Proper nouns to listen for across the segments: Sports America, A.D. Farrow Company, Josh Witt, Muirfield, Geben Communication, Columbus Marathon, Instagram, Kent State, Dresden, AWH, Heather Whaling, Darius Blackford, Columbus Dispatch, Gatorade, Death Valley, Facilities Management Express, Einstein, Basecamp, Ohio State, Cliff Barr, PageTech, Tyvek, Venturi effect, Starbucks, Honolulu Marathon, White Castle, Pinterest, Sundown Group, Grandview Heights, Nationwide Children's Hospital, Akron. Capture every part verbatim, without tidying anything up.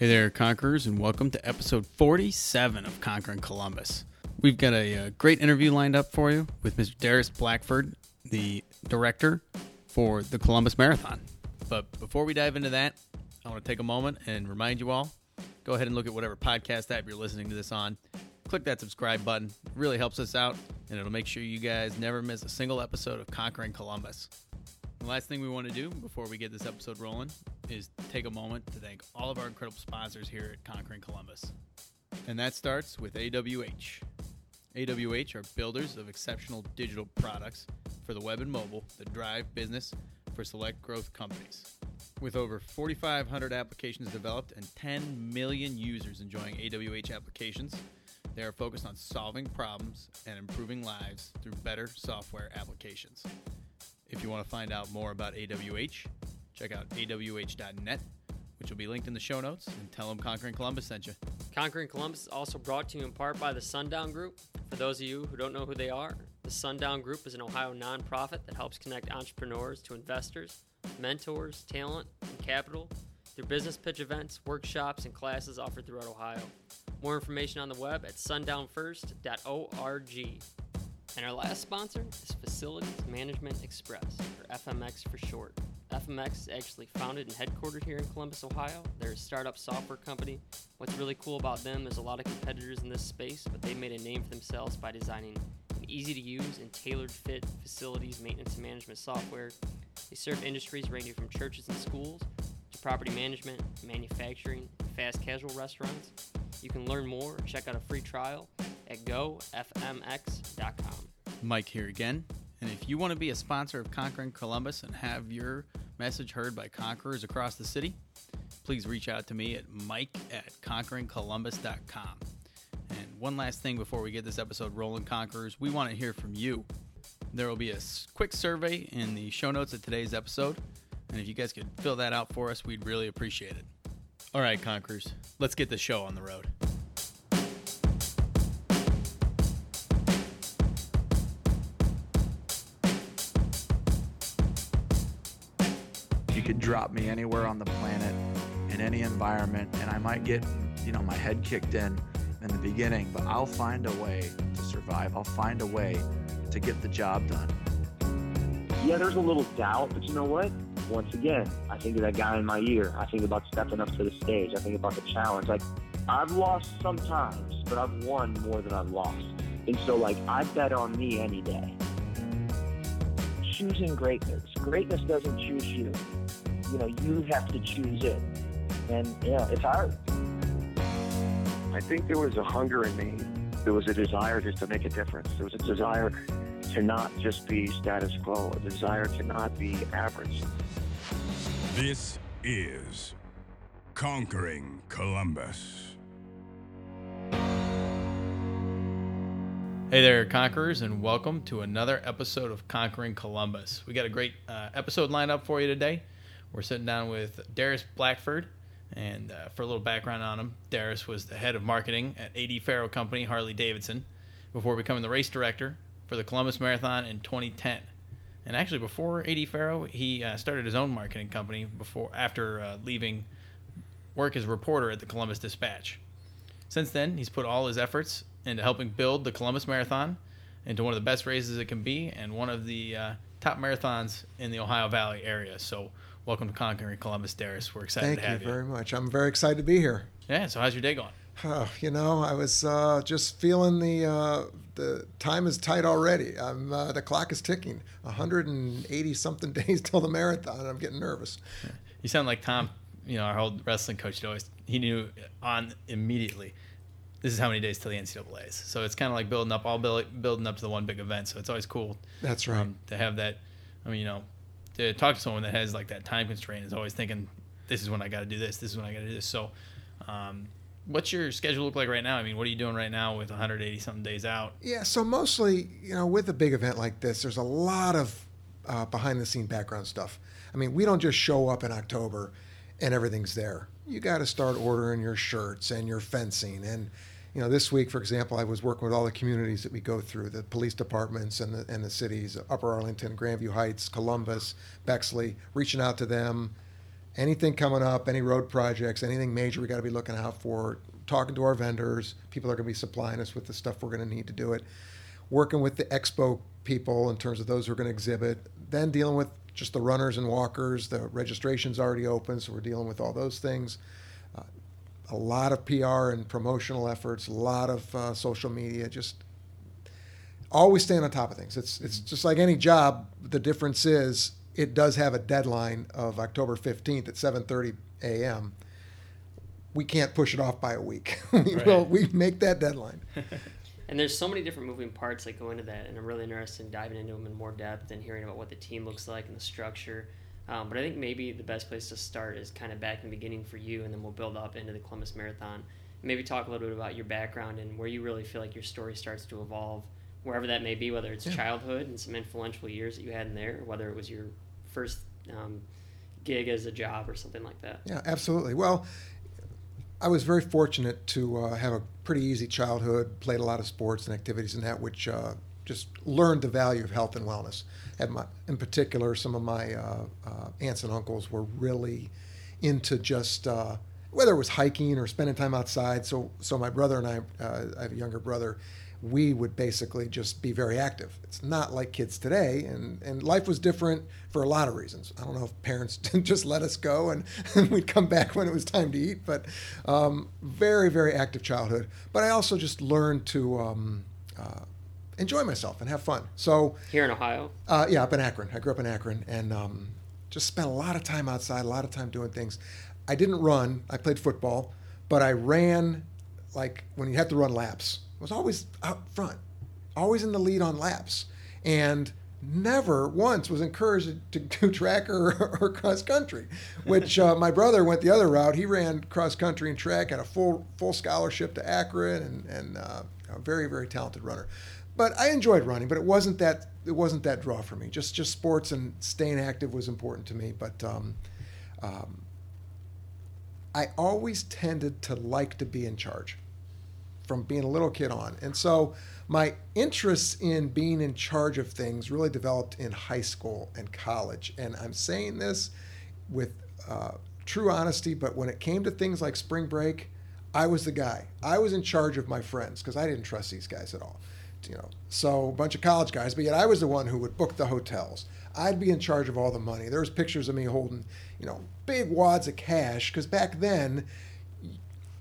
Hey there, Conquerors, and welcome to episode forty-seven of Conquering Columbus. We've got a, a great interview lined up for you with Mister Darius Blackford, the director for the Columbus Marathon. But before we dive into that, I want to take a moment and remind you all, go ahead and look at whatever podcast app you're listening to this on. Click that subscribe button. It really helps us out, and it'll make sure you guys never miss a single episode of Conquering Columbus. The last thing we want to do before we get this episode rolling is take a moment to thank all of our incredible sponsors here at Conquering Columbus. And that starts with A W H. A W H are builders of exceptional digital products for the web and mobile that drive business for select growth companies. With over forty-five hundred applications developed and ten million users enjoying A W H applications, they are focused on solving problems and improving lives through better software applications. If you want to find out more about A W H, check out A W H dot net, which will be linked in the show notes, and tell them Conquering Columbus sent you. Conquering Columbus is also brought to you in part by the Sundown Group. For those of you who don't know who they are, the Sundown Group is an Ohio nonprofit that helps connect entrepreneurs to investors, mentors, talent, and capital through business pitch events, workshops, and classes offered throughout Ohio. More information on the web at sundown first dot org. And our last sponsor is Facilities Management Express, or F M X for short. F M X is actually founded and headquartered here in Columbus, Ohio. They're a startup software company. What's really cool about them, there's a lot of competitors in this space, but they made a name for themselves by designing an easy-to-use and tailored-fit facilities maintenance and management software. They serve industries ranging from churches and schools to property management, manufacturing, and fast casual restaurants. You can learn more or check out a free trial at go f m x dot com. Mike here again. And if you want to be a sponsor of Conquering Columbus and have your message heard by conquerors across the city, please reach out to me at mike at conquering columbus dot com. And one last thing before we get this episode rolling, Conquerors, we want to hear from you. There will be a quick survey in the show notes of today's episode, and if you guys could fill that out for us, we'd really appreciate it. All right, Conquerors, let's get the show on the road. Could drop me anywhere on the planet in any environment, and I might get, you know, my head kicked in in the beginning, but I'll find a way to survive. I'll find a way to get the job done. Yeah, there's a little doubt, but you know what? Once again, I think of that guy in my ear. I think about stepping up to the stage. I think about the challenge. Like, I've lost sometimes, but I've won more than I've lost. And so, like, I bet on me any day. Choosing greatness. Greatness doesn't choose you. You know, you have to choose it. And, you know, it's hard. I think there was a hunger in me. There was a desire just to make a difference. There was a desire to not just be status quo, a desire to not be average. This is Conquering Columbus. Hey there, Conquerors, and welcome to another episode of Conquering Columbus. We got a great uh, episode lined up for you today. We're sitting down with Darius Blackford, and uh, for a little background on him, Darius was the head of marketing at A D. Farrow Company, Harley-Davidson, before becoming the race director for the Columbus Marathon in twenty ten. And actually, before A D. Farrow, he uh, started his own marketing company before after uh, leaving work as a reporter at the Columbus Dispatch. Since then, he's put all his efforts into helping build the Columbus Marathon into one of the best races it can be and one of the uh, top marathons in the Ohio Valley area. So, welcome to Conquering Columbus, Darius. We're excited Thank to have you. Thank you very much. I'm very excited to be here. Yeah, so how's your day going? Oh, you know, I was uh, just feeling the uh, the time is tight already. I'm, uh, the clock is ticking. one hundred eighty-something days till the marathon, and I'm getting nervous. Yeah. You sound like Tom, you know, our old wrestling coach. Always, he knew on immediately, this is how many days till the N C double A's. So it's kind of like building up, all build, building up to the one big event. So it's always cool. That's right. Um, to have that, I mean, you know, to talk to someone that has like that time constraint is always thinking, this is when I got to do this, this is when I got to do this. So um, what's your schedule look like right now? I mean, what are you doing right now with one hundred eighty something days out? Yeah, so mostly, you know, with a big event like this, there's a lot of uh, behind the scene background stuff. I mean, we don't just show up in October and everything's there. You got to start ordering your shirts and your fencing. And, you know, this week, for example, I was working with all the communities that we go through, the police departments and the, and the cities, Upper Arlington, Grandview Heights, Columbus, Bexley, reaching out to them, anything coming up, any road projects, anything major we got to be looking out for, talking to our vendors, people are going to be supplying us with the stuff we're going to need to do it, working with the expo people in terms of those who are going to exhibit, then dealing with just the runners and walkers. The registration's already open, so we're dealing with all those things. Uh, a lot of P R and promotional efforts, a lot of uh, social media, just always staying on top of things. It's it's just like any job. The difference is it does have a deadline of October fifteenth at seven thirty a.m. We can't push it off by a week. we, right. will, we make that deadline. And there's so many different moving parts that go into that, and I'm really interested in diving into them in more depth and hearing about what the team looks like and the structure. Um, but I think maybe the best place to start is kind of back in the beginning for you, and then we'll build up into the Columbus Marathon. Maybe talk a little bit about your background and where you really feel like your story starts to evolve, wherever that may be, whether it's yeah. childhood and some influential years that you had in there, whether it was your first um, gig as a job or something like that. Yeah, absolutely. Well, I was very fortunate to uh, have a pretty easy childhood, played a lot of sports and activities and that, which uh, just learned the value of health and wellness. At my, in particular, some of my uh, uh, aunts and uncles were really into just, uh, whether it was hiking or spending time outside. So, so my brother and I, uh, I have a younger brother, we would basically just be very active. It's not like kids today, and, and life was different for a lot of reasons. I don't know if parents didn't just let us go and, and we'd come back when it was time to eat, but um, very, very active childhood. But I also just learned to um, uh, enjoy myself and have fun. So here in Ohio? Uh, yeah, up in Akron. I grew up in Akron and um, just spent a lot of time outside, a lot of time doing things. I didn't run. I played football, but I ran like when you have to run laps. Was always out front, always in the lead on laps, and never once was encouraged to do track or, or cross country, which uh, my brother went the other route. He ran cross country and track, had a full full scholarship to Akron, and, and uh, a very, very talented runner. But I enjoyed running, but it wasn't that it wasn't that draw for me. Just just sports and staying active was important to me, but um, um, I always tended to like to be in charge from being a little kid on. And so my interest in being in charge of things really developed in high school and college. And I'm saying this with uh, true honesty, but when it came to things like spring break, I was the guy. I was in charge of my friends because I didn't trust these guys at all. You know, so a bunch of college guys, but yet I was the one who would book the hotels. I'd be in charge of all the money. There was pictures of me holding, you know, big wads of cash because back then,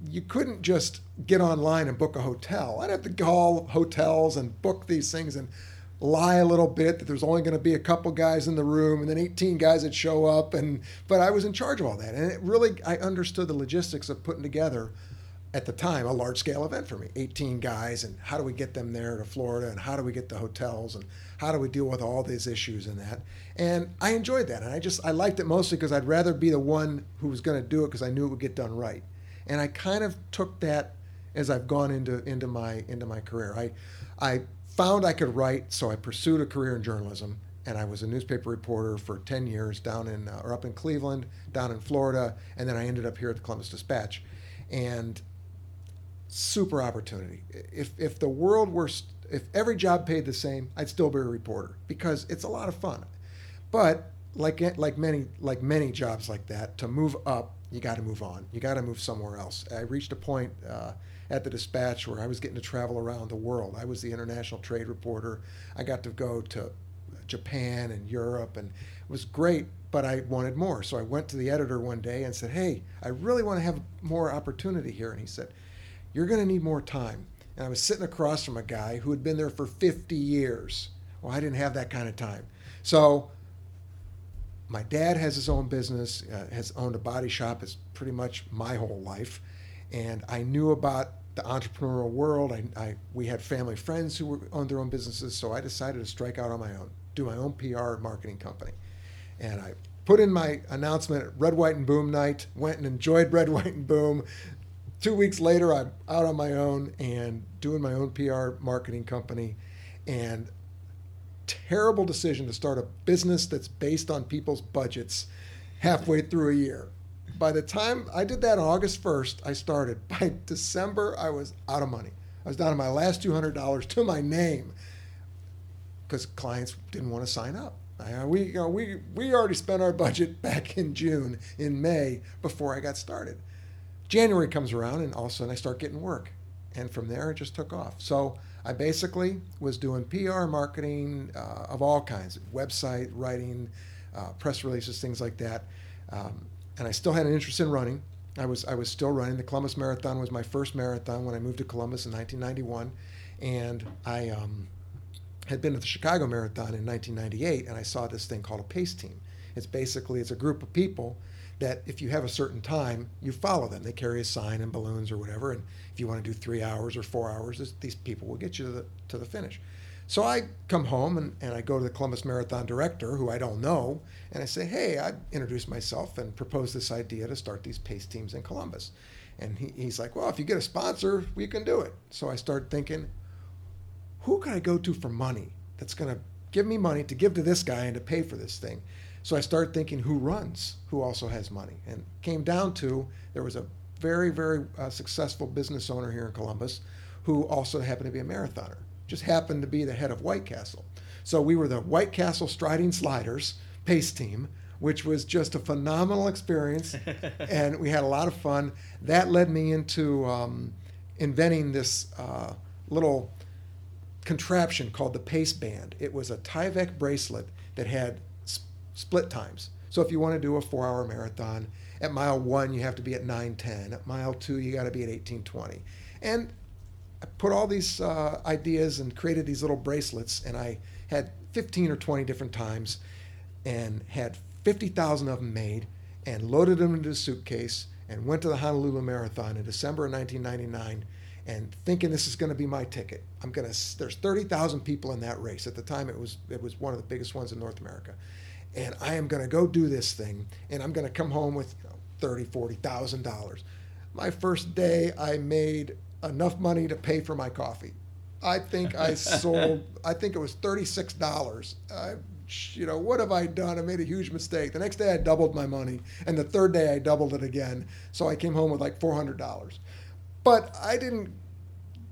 you couldn't just get online and book a hotel. I'd have to call hotels and book these things and lie a little bit that there's only going to be a couple guys in the room and then eighteen guys that show up. And but I was in charge of all that. And it really, I understood the logistics of putting together, at the time, a large-scale event for me. eighteen guys, and how do we get them there to Florida, and how do we get the hotels, and how do we deal with all these issues and that. And I enjoyed that. And I just, I liked it mostly because I'd rather be the one who was going to do it because I knew it would get done right. And I kind of took that as I've gone into into my into my career. I I found I could write, so I pursued a career in journalism, and I was a newspaper reporter for ten years down in uh, or up in Cleveland, down in Florida, and then I ended up here at the Columbus Dispatch, and super opportunity. If if the world were st- if every job paid the same, I'd still be a reporter because it's a lot of fun. But like like many like many jobs like that, to move up, you got to move on. You got to move somewhere else. I reached a point uh, at the Dispatch where I was getting to travel around the world. I was the international trade reporter. I got to go to Japan and Europe, and it was great, but I wanted more. So I went to the editor one day and said, hey, I really want to have more opportunity here. And he said, you're going to need more time. And I was sitting across from a guy who had been there for fifty years. Well, I didn't have that kind of time. So my dad has his own business, uh, has owned a body shop is pretty much my whole life. And I knew about the entrepreneurial world. I, I we had family friends who were, owned their own businesses, so I decided to strike out on my own, do my own P R marketing company. And I put in my announcement at Red, White, and Boom night, went and enjoyed Red, White, and Boom. Two weeks later, I'm out on my own and doing my own P R marketing company. And terrible decision to start a business that's based on people's budgets halfway through a year. By the time I did that on August first, I started. By December, I was out of money. I was down to my last two hundred dollars to my name because clients didn't want to sign up. I, we you know, we we already spent our budget back in June, in May, before I got started. January comes around, and all of a sudden I start getting work, and from there it just took off. So I basically was doing P R, marketing uh, of all kinds, website writing, uh, press releases, things like that. Um, and I still had an interest in running. I was I was still running. The Columbus Marathon was my first marathon when I moved to Columbus in nineteen ninety-one, and I um, had been at the Chicago Marathon in nineteen ninety-eight, and I saw this thing called a pace team. It's basically it's a group of people that if you have a certain time, you follow them. They carry a sign and balloons or whatever, and if you want to do three hours or four hours, these people will get you to the, to the finish. So I come home, and, and I go to the Columbus Marathon director, who I don't know, and I say, hey, I introduced myself and proposed this idea to start these pace teams in Columbus. And he, he's like, well, if you get a sponsor, we can do it. So I start thinking, who can I go to for money that's going to give me money to give to this guy and to pay for this thing? So I start thinking who runs, who also has money. And came down to, there was a very, very uh, successful business owner here in Columbus who also happened to be a marathoner. Just happened to be the head of White Castle. So we were the White Castle Striding Sliders pace team, which was just a phenomenal experience, and we had a lot of fun. That led me into um, inventing this uh, little contraption called the pace band. It was a Tyvek bracelet that had sp- split times. So if you want to do a four-hour marathon, at mile one you have to be at nine ten. At mile two you got to be at eighteen twenty. And I put all these uh, ideas and created these little bracelets, and I had fifteen or twenty different times and had fifty thousand of them made and loaded them into a suitcase and went to the Honolulu Marathon in December of nineteen ninety-nine, and thinking this is going to be my ticket. I'm going to, there's thirty thousand people in that race. At the time, it was it was one of the biggest ones in North America. And I am going to go do this thing, and I'm going to come home with, you know, thirty thousand dollars, forty thousand dollars. My first day, I made enough money to pay for my coffee. I think I sold, I think it was thirty-six dollars. I, you know, what have I done? I made a huge mistake. The next day I doubled my money, and the third day I doubled it again. So I came home with like four hundred dollars. But I didn't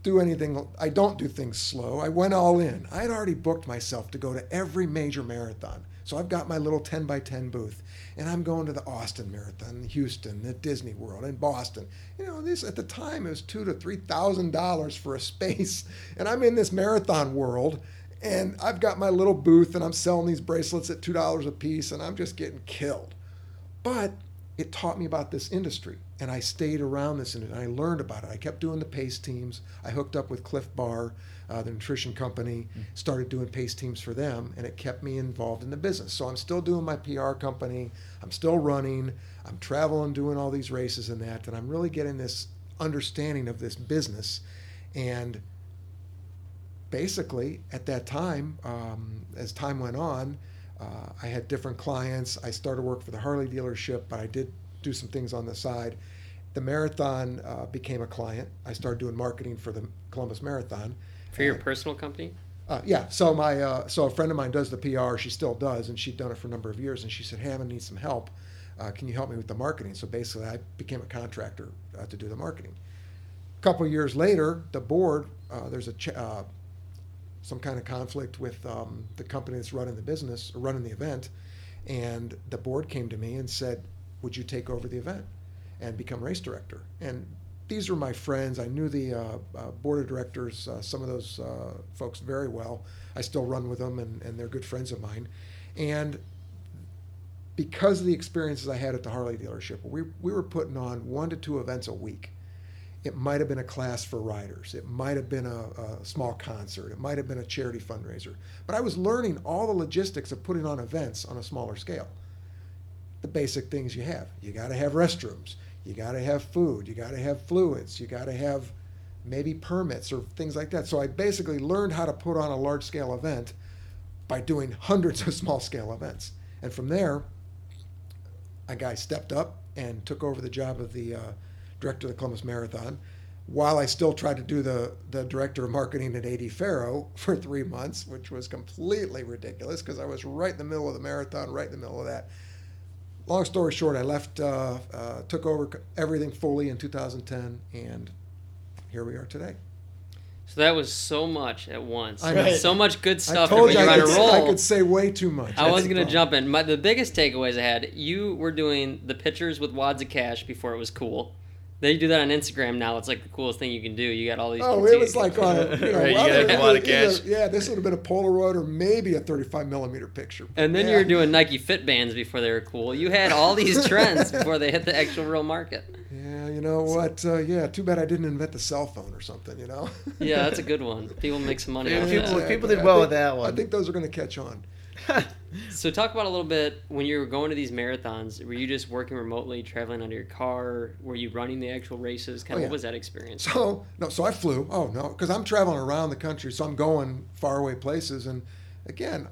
do anything, I don't do things slow. I went all in. I had already booked myself to go to every major marathon. So I've got my little ten by ten booth, and I'm going to the Austin Marathon, Houston, the Disney World, and Boston. You know, this at the time it was two to three thousand dollars for a space, and I'm in this marathon world, and I've got my little booth, and I'm selling these bracelets at two dollars a piece, and I'm just getting killed. But it taught me about this industry, and I stayed around this industry, and I learned about it. I kept doing the pace teams. I hooked up with Cliff Barr, uh, the nutrition company, started doing pace teams for them, and it kept me involved in the business. So I'm still doing my P R company. I'm still running. I'm traveling, doing all these races and that, and I'm really getting this understanding of this business. And basically, at that time, um, as time went on, Uh, I had different clients. I started work for the Harley dealership, but I did do some things on the side. The marathon uh, became a client. I started doing marketing for the Columbus Marathon. For your uh, personal company? Uh, yeah. So my uh, so a friend of mine does the P R. She still does, and she'd done it for a number of years. And she said, "Hey, I'm gonna need some help. Uh, can you help me with the marketing?" So basically, I became a contractor uh, to do the marketing. A couple of years later, the board uh, there's a ch- uh, some kind of conflict with um, the company that's running the business, or running the event, and the board came to me and said, would you take over the event and become race director? And these were my friends. I knew the uh, uh, board of directors, uh, some of those uh, folks very well. I still run with them, and, and they're good friends of mine. And because of the experiences I had at the Harley dealership, we, we were putting on one to two events a week. It might have been a class for riders. It might have been a, a small concert. It might have been a charity fundraiser. But I was learning all the logistics of putting on events on a smaller scale. The basic things you have. You got to have restrooms. You got to have food. You got to have fluids. You got to have maybe permits or things like that. So I basically learned how to put on a large-scale event by doing hundreds of small-scale events. And from there, a guy stepped up and took over the job of the... Uh, director of the Columbus Marathon, while I still tried to do the, the director of marketing at A D. Farrow for three months, which was completely ridiculous because I was right in the middle of the marathon, right in the middle of that. Long story short, I left, uh, uh, took over everything fully in two thousand ten, and here we are today. So that was so much at once. Right. So much good stuff. I told you, I could, roll, I could say way too much. I That's wasn't going to jump in. My, the biggest takeaways I had, you were doing the pictures with wads of cash before it was cool. They do that on Instagram now. It's like the coolest thing you can do. You got all these. Oh, it was like on, you know, right, you got a lot of cash. Yeah, this would have been a Polaroid or maybe a thirty-five millimeter picture. And then yeah. you were doing Nike Fit Bands before they were cool. You had all these trends before they hit the actual real market. Yeah, you know what? Uh, yeah, too bad I didn't invent the cell phone or something, you know? Yeah, that's a good one. People make some money yeah, on people, that. People did well think, with that one. I think those are going to catch on. So talk about a little bit, when you were going to these marathons, were you just working remotely, traveling under your car? Were you running the actual races? Kind of oh, yeah. What was that experience? So no, so I flew. Oh, no, because I'm traveling around the country, so I'm going faraway places. And, again,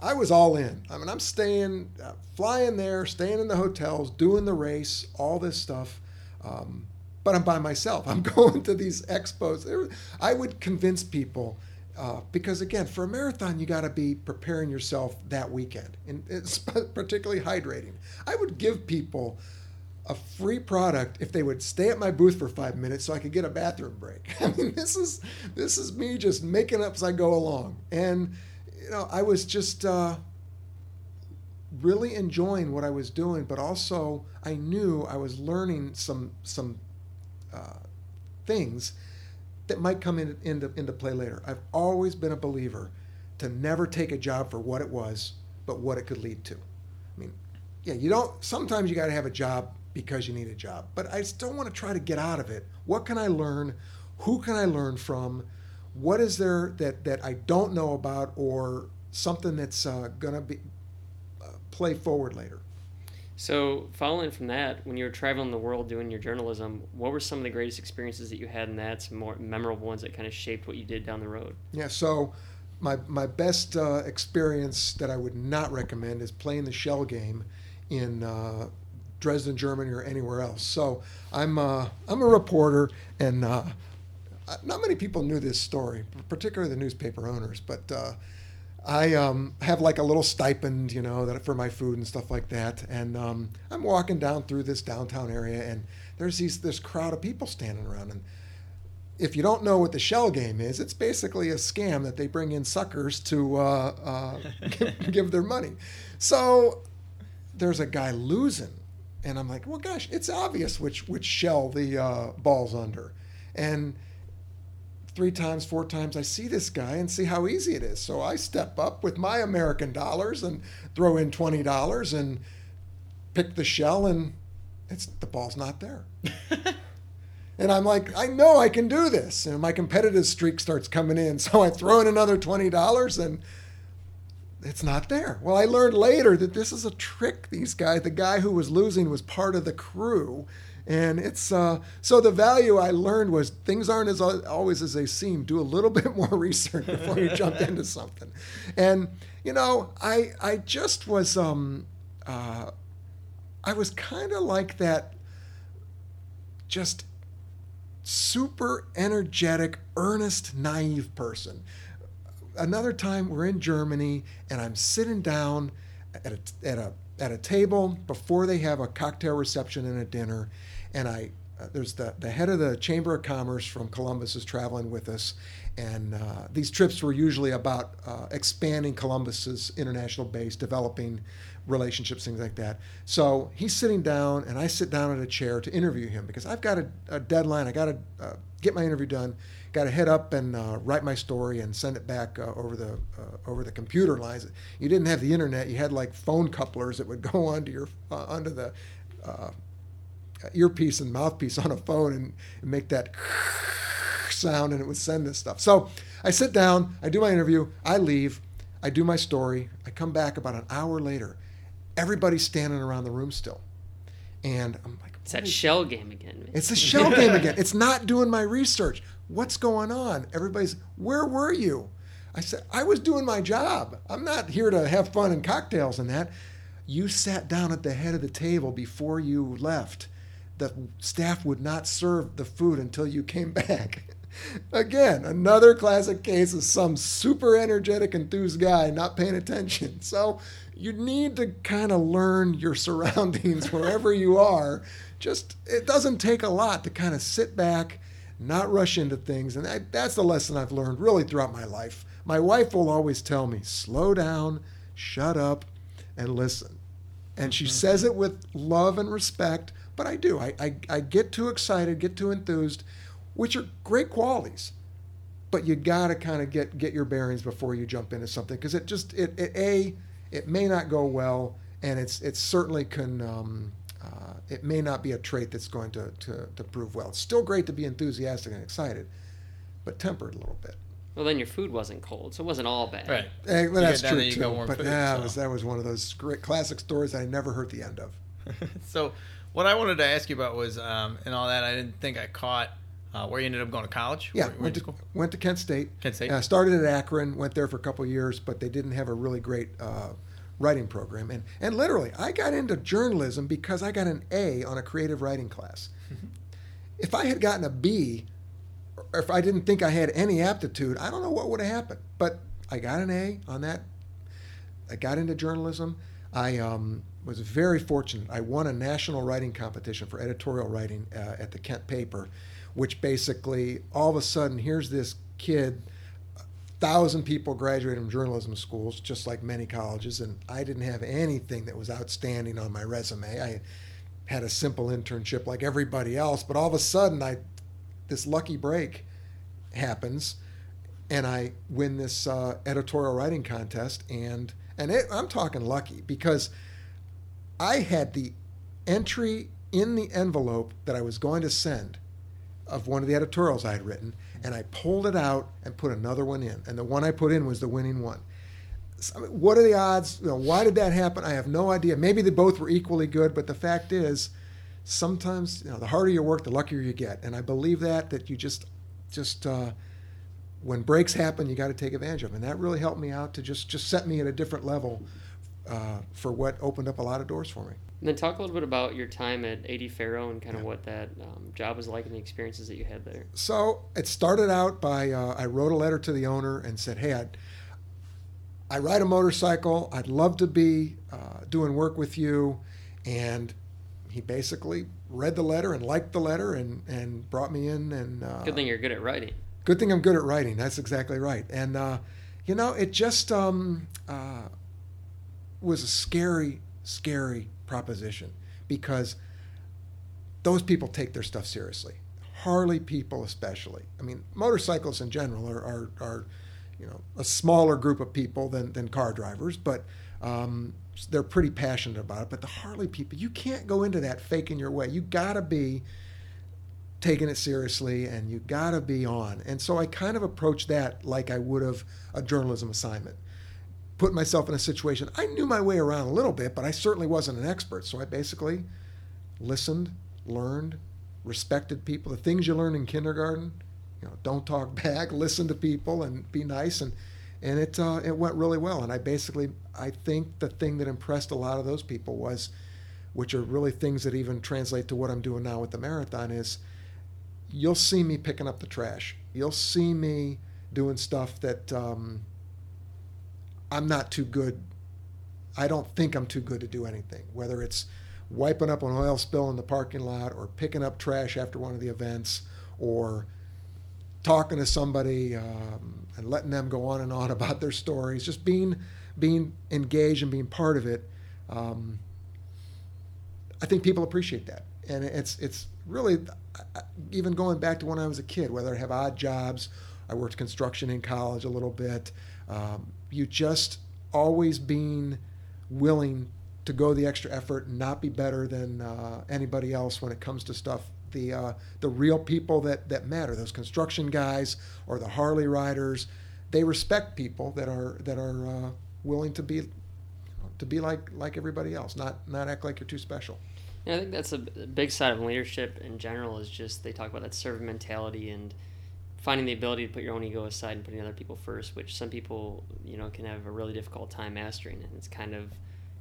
I was all in. I mean, I'm staying, uh, flying there, staying in the hotels, doing the race, all this stuff. Um, but I'm by myself. I'm going to these expos. I would convince people. Uh, because again, for a marathon, you got to be preparing yourself that weekend, and it's particularly hydrating. I would give people a free product if they would stay at my booth for five minutes, so I could get a bathroom break. I mean, this is this is me just making up as I go along, and you know, I was just uh, really enjoying what I was doing, but also I knew I was learning some some uh, things that might come in, into, into play later. I've always been a believer to never take a job for what it was, but what it could lead to. I mean, yeah, you don't, sometimes you gotta have a job because you need a job, but I still wanna try to get out of it. What can I learn? Who can I learn from? What is there that, that I don't know about, or something that's uh, gonna be uh, play forward later? So following from that, when you were traveling the world doing your journalism, what were some of the greatest experiences that you had in that, some more memorable ones that kind of shaped what you did down the road? Yeah, so my my best uh, experience that I would not recommend is playing the shell game in uh, Dresden, Germany, or anywhere else. So I'm, uh, I'm a reporter, and uh, not many people knew this story, particularly the newspaper owners, but uh, I um, have like a little stipend, you know, that for my food and stuff like that. And um, I'm walking down through this downtown area, and there's these this crowd of people standing around. And if you don't know what the shell game is, it's basically a scam that they bring in suckers to uh, uh, give, give their money. So there's a guy losing, and I'm like, well, gosh, it's obvious which which shell the uh, ball's under, and three times, four times, I see this guy and see how easy it is. So I step up with my American dollars and throw in twenty dollars and pick the shell, and it's the ball's not there. And I'm like, I know I can do this. And my competitive streak starts coming in. So I throw in another twenty dollars, and it's not there. Well, I learned later that this is a trick. These guys, the guy who was losing was part of the crew. And it's uh, so the value I learned was things aren't as always as they seem. Do a little bit more research before you jump into something. And you know, I I just was um uh, I was kind of like that, just super energetic, earnest, naive person. Another time we're in Germany, and I'm sitting down at a, at a at a table before they have a cocktail reception and a dinner. And I, uh, there's the, the head of the Chamber of Commerce from Columbus is traveling with us. And uh, these trips were usually about uh, expanding Columbus's international base, developing relationships, things like that. So he's sitting down, and I sit down at a chair to interview him because I've got a, a deadline. I got to uh, get my interview done, got to head up and uh, write my story and send it back uh, over the uh, over the computer lines. You didn't have the internet. You had like phone couplers that would go onto your uh, onto the uh, earpiece and mouthpiece on a phone and, and make that sound, and it would send this stuff. So I sit down, I do my interview, I leave, I do my story, I come back about an hour later. Everybody's standing around the room still. And I'm like, it's that shell game again. Man. It's the shell game again. It's not doing my research. What's going on? Everybody's, where were you? I said, I was doing my job. I'm not here to have fun and cocktails and that. You sat down at the head of the table before you left. The staff would not serve the food until you came back. Again, another classic case of some super energetic, enthused guy not paying attention. So you need to kind of learn your surroundings wherever you are. Just, it doesn't take a lot to kind of sit back, not rush into things. And that, that's the lesson I've learned really throughout my life. My wife will always tell me, slow down, shut up, and listen. And she says it with love and respect, but I do. I, I, I get too excited, get too enthused, which are great qualities. But you got to kind of get, get your bearings before you jump into something, because it just, it, it A, it may not go well, and it's it certainly can, um, uh, it may not be a trait that's going to, to, to prove well. It's still great to be enthusiastic and excited, but tempered a little bit. Well, then your food wasn't cold, so it wasn't all bad. Right. Hey, well, that's true, too. But food, yeah, so. was, that was one of those great classic stories I never heard the end of. So what I wanted to ask you about was, um, and all that, I didn't think I caught uh, where you ended up going to college. Yeah, where, went, to, went to Kent State. Kent State. Uh, started at Akron, went there for a couple of years, but they didn't have a really great uh, writing program. And, and literally, I got into journalism because I got an A on a creative writing class. Mm-hmm. If I had gotten a B, or if I didn't think I had any aptitude, I don't know what would have happened. But I got an A on that. I got into journalism. I um, was very fortunate. I won a national writing competition for editorial writing uh, at the Kent paper, which basically, all of a sudden, here's this kid, a thousand people graduated from journalism schools, just like many colleges, and I didn't have anything that was outstanding on my resume. I had a simple internship like everybody else, but all of a sudden, I... this lucky break happens, and I win this uh, editorial writing contest, and and it, I'm talking lucky because I had the entry in the envelope that I was going to send of one of the editorials I had written, and I pulled it out and put another one in, and the one I put in was the winning one. So, I mean, what are the odds? You know, why did that happen? I have no idea. Maybe they both were equally good, but the fact is, sometimes, you know, the harder you work, the luckier you get. And I believe that, that you just, just uh, when breaks happen, you got to take advantage of them. And that really helped me out to just, just set me at a different level uh, for what opened up a lot of doors for me. And then talk a little bit about your time at A D. Farrow and kind of yeah. what that um, job was like and the experiences that you had there. So it started out by, uh, I wrote a letter to the owner and said, hey, I'd, I ride a motorcycle. I'd love to be uh, doing work with you. And he basically read the letter and liked the letter and, and brought me in. And uh, good thing you're good at writing. Good thing I'm good at writing. That's exactly right. And, uh, you know, it just um, uh, was a scary, scary proposition because those people take their stuff seriously. Harley people especially. I mean, motorcycles in general are, are, are you know, a smaller group of people than, than car drivers, but um, they're pretty passionate about it. But the Harley people, you can't go into that faking your way. You got to be taking it seriously, and you got to be on. And so I kind of approached that like I would have a journalism assignment. Put myself in a situation. I knew my way around a little bit, but I certainly wasn't an expert. So I basically listened, learned, respected people. The things you learn in kindergarten, you know, don't talk back, listen to people, and be nice. And And it uh, it went really well. And I basically, I think the thing that impressed a lot of those people was, which are really things that even translate to what I'm doing now with the marathon, is you'll see me picking up the trash. You'll see me doing stuff that um, I'm not too good. I don't think I'm too good to do anything, whether it's wiping up an oil spill in the parking lot or picking up trash after one of the events or talking to somebody um, and letting them go on and on about their stories, just being being engaged and being part of it. Um, I think people appreciate that. And it's it's really, even going back to when I was a kid, whether I have odd jobs, I worked construction in college a little bit, um, you just always being willing to go the extra effort and not be better than uh, anybody else when it comes to stuff. The uh, the real people that, that matter, those construction guys or the Harley riders, they respect people that are that are uh, willing to be to be like, like everybody else, not not act like you're too special. Yeah, I think that's a big side of leadership in general is just they talk about that servant mentality and finding the ability to put your own ego aside and putting other people first, which some people you know can have a really difficult time mastering, and it's kind of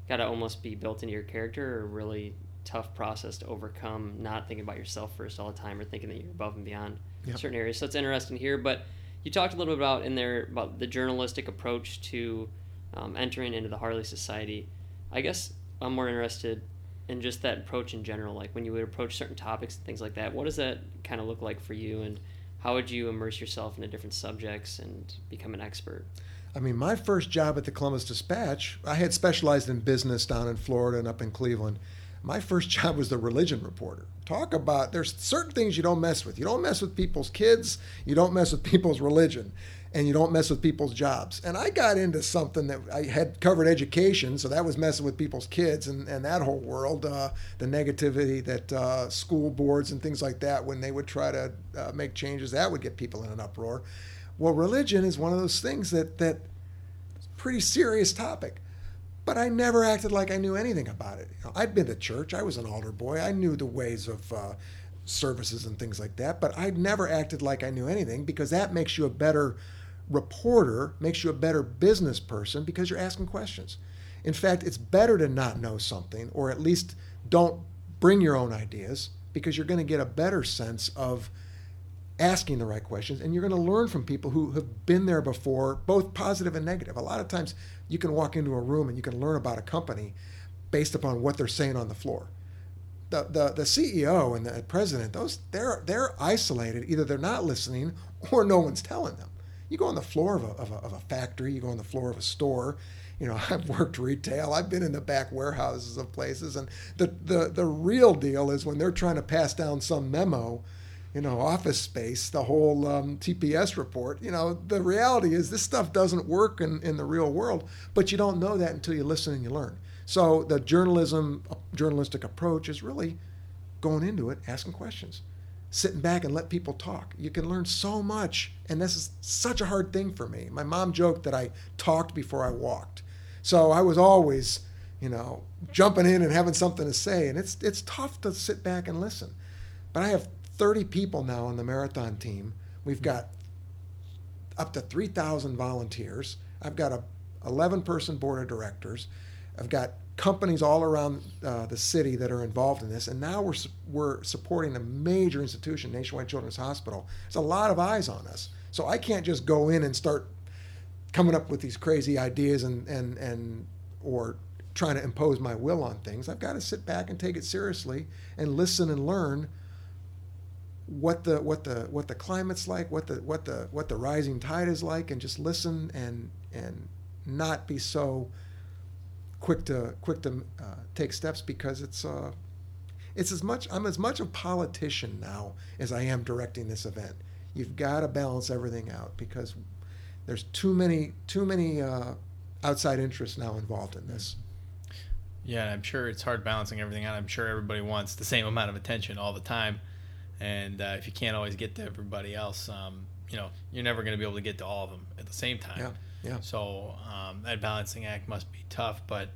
got to almost be built into your character or really tough process to overcome, not thinking about yourself first all the time or thinking that you're above and beyond yep. certain areas. So it's interesting here, but you talked a little bit about in there about the journalistic approach to um, entering into the Harley Society. I guess I'm more interested and just that approach in general, like when you would approach certain topics and things like that, what does that kind of look like for you, and how would you immerse yourself into different subjects and become an expert? I mean, my first job at the Columbus Dispatch, I had specialized in business down in Florida and up in Cleveland. My first job was the religion reporter. Talk about, there's certain things you don't mess with. You don't mess with people's kids, you don't mess with people's religion, and you don't mess with people's jobs. And I got into something that I had covered education, so that was messing with people's kids and, and that whole world, uh, the negativity that uh, school boards and things like that, when they would try to uh, make changes, that would get people in an uproar. Well, religion is one of those things that that's a pretty serious topic. But I never acted like I knew anything about it. You know, I'd been to church. I was an altar boy. I knew the ways of uh, services and things like that. But I'd never acted like I knew anything, because that makes you a better reporter, makes you a better business person, because you're asking questions. In fact, it's better to not know something, or at least don't bring your own ideas, because you're going to get a better sense of asking the right questions, and you're going to learn from people who have been there before, both positive and negative. A lot of times you can walk into a room and you can learn about a company based upon what they're saying on the floor. The the, the C E O and the president, those they're they're isolated. Either they're not listening or no one's telling them. You go on the floor of a, of a, of a factory, you go on the floor of a store. You know, I've worked retail, I've been in the back warehouses of places, and the the, the real deal is when they're trying to pass down some memo, you know, Office Space, the whole um, T P S report. You know, the reality is this stuff doesn't work in, in the real world, but you don't know that until you listen and you learn. So the journalism, journalistic approach is really going into it, asking questions, sitting back and let people talk. You can learn so much, and this is such a hard thing for me. My mom joked that I talked before I walked. So I was always, you know, jumping in and having something to say, and it's it's tough to sit back and listen. But I have thirty people now on the marathon team. We've got up to three thousand volunteers. I've got a eleven person board of directors. I've got companies all around uh, the city that are involved in this. And now we're we're supporting a major institution, Nationwide Children's Hospital. There's a lot of eyes on us. So I can't just go in and start coming up with these crazy ideas and and, and or trying to impose my will on things. I've got to sit back and take it seriously and listen and learn what the what the what the climate's like, what the what the what the rising tide is like, and just listen and and not be so quick to quick to uh, take steps, because it's uh it's as much I'm as much a politician now as I am directing this event. You've got to balance everything out, because there's too many too many uh, outside interests now involved in this. Yeah, and I'm sure it's hard balancing everything out. I'm sure everybody wants the same amount of attention all the time. And uh, if you can't always get to everybody else, um, you know, you're never going to be able to get to all of them at the same time. Yeah, yeah. So um, that balancing act must be tough. But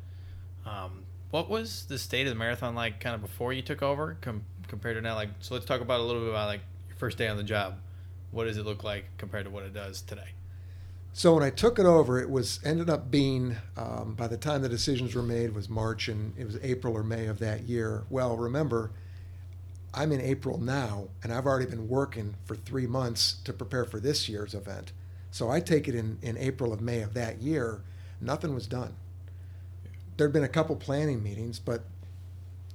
um, what was the state of the marathon like kind of before you took over com- compared to now? Like, so let's talk about a little bit about like your first day on the job. What does it look like compared to what it does today? So when I took it over, it was ended up being, um, by the time the decisions were made, was March, and it was April or May of that year. Well, remember, I'm in April now, and I've already been working for three months to prepare for this year's event. So I take it in, in April of May of that year, nothing was done. There'd been a couple planning meetings, but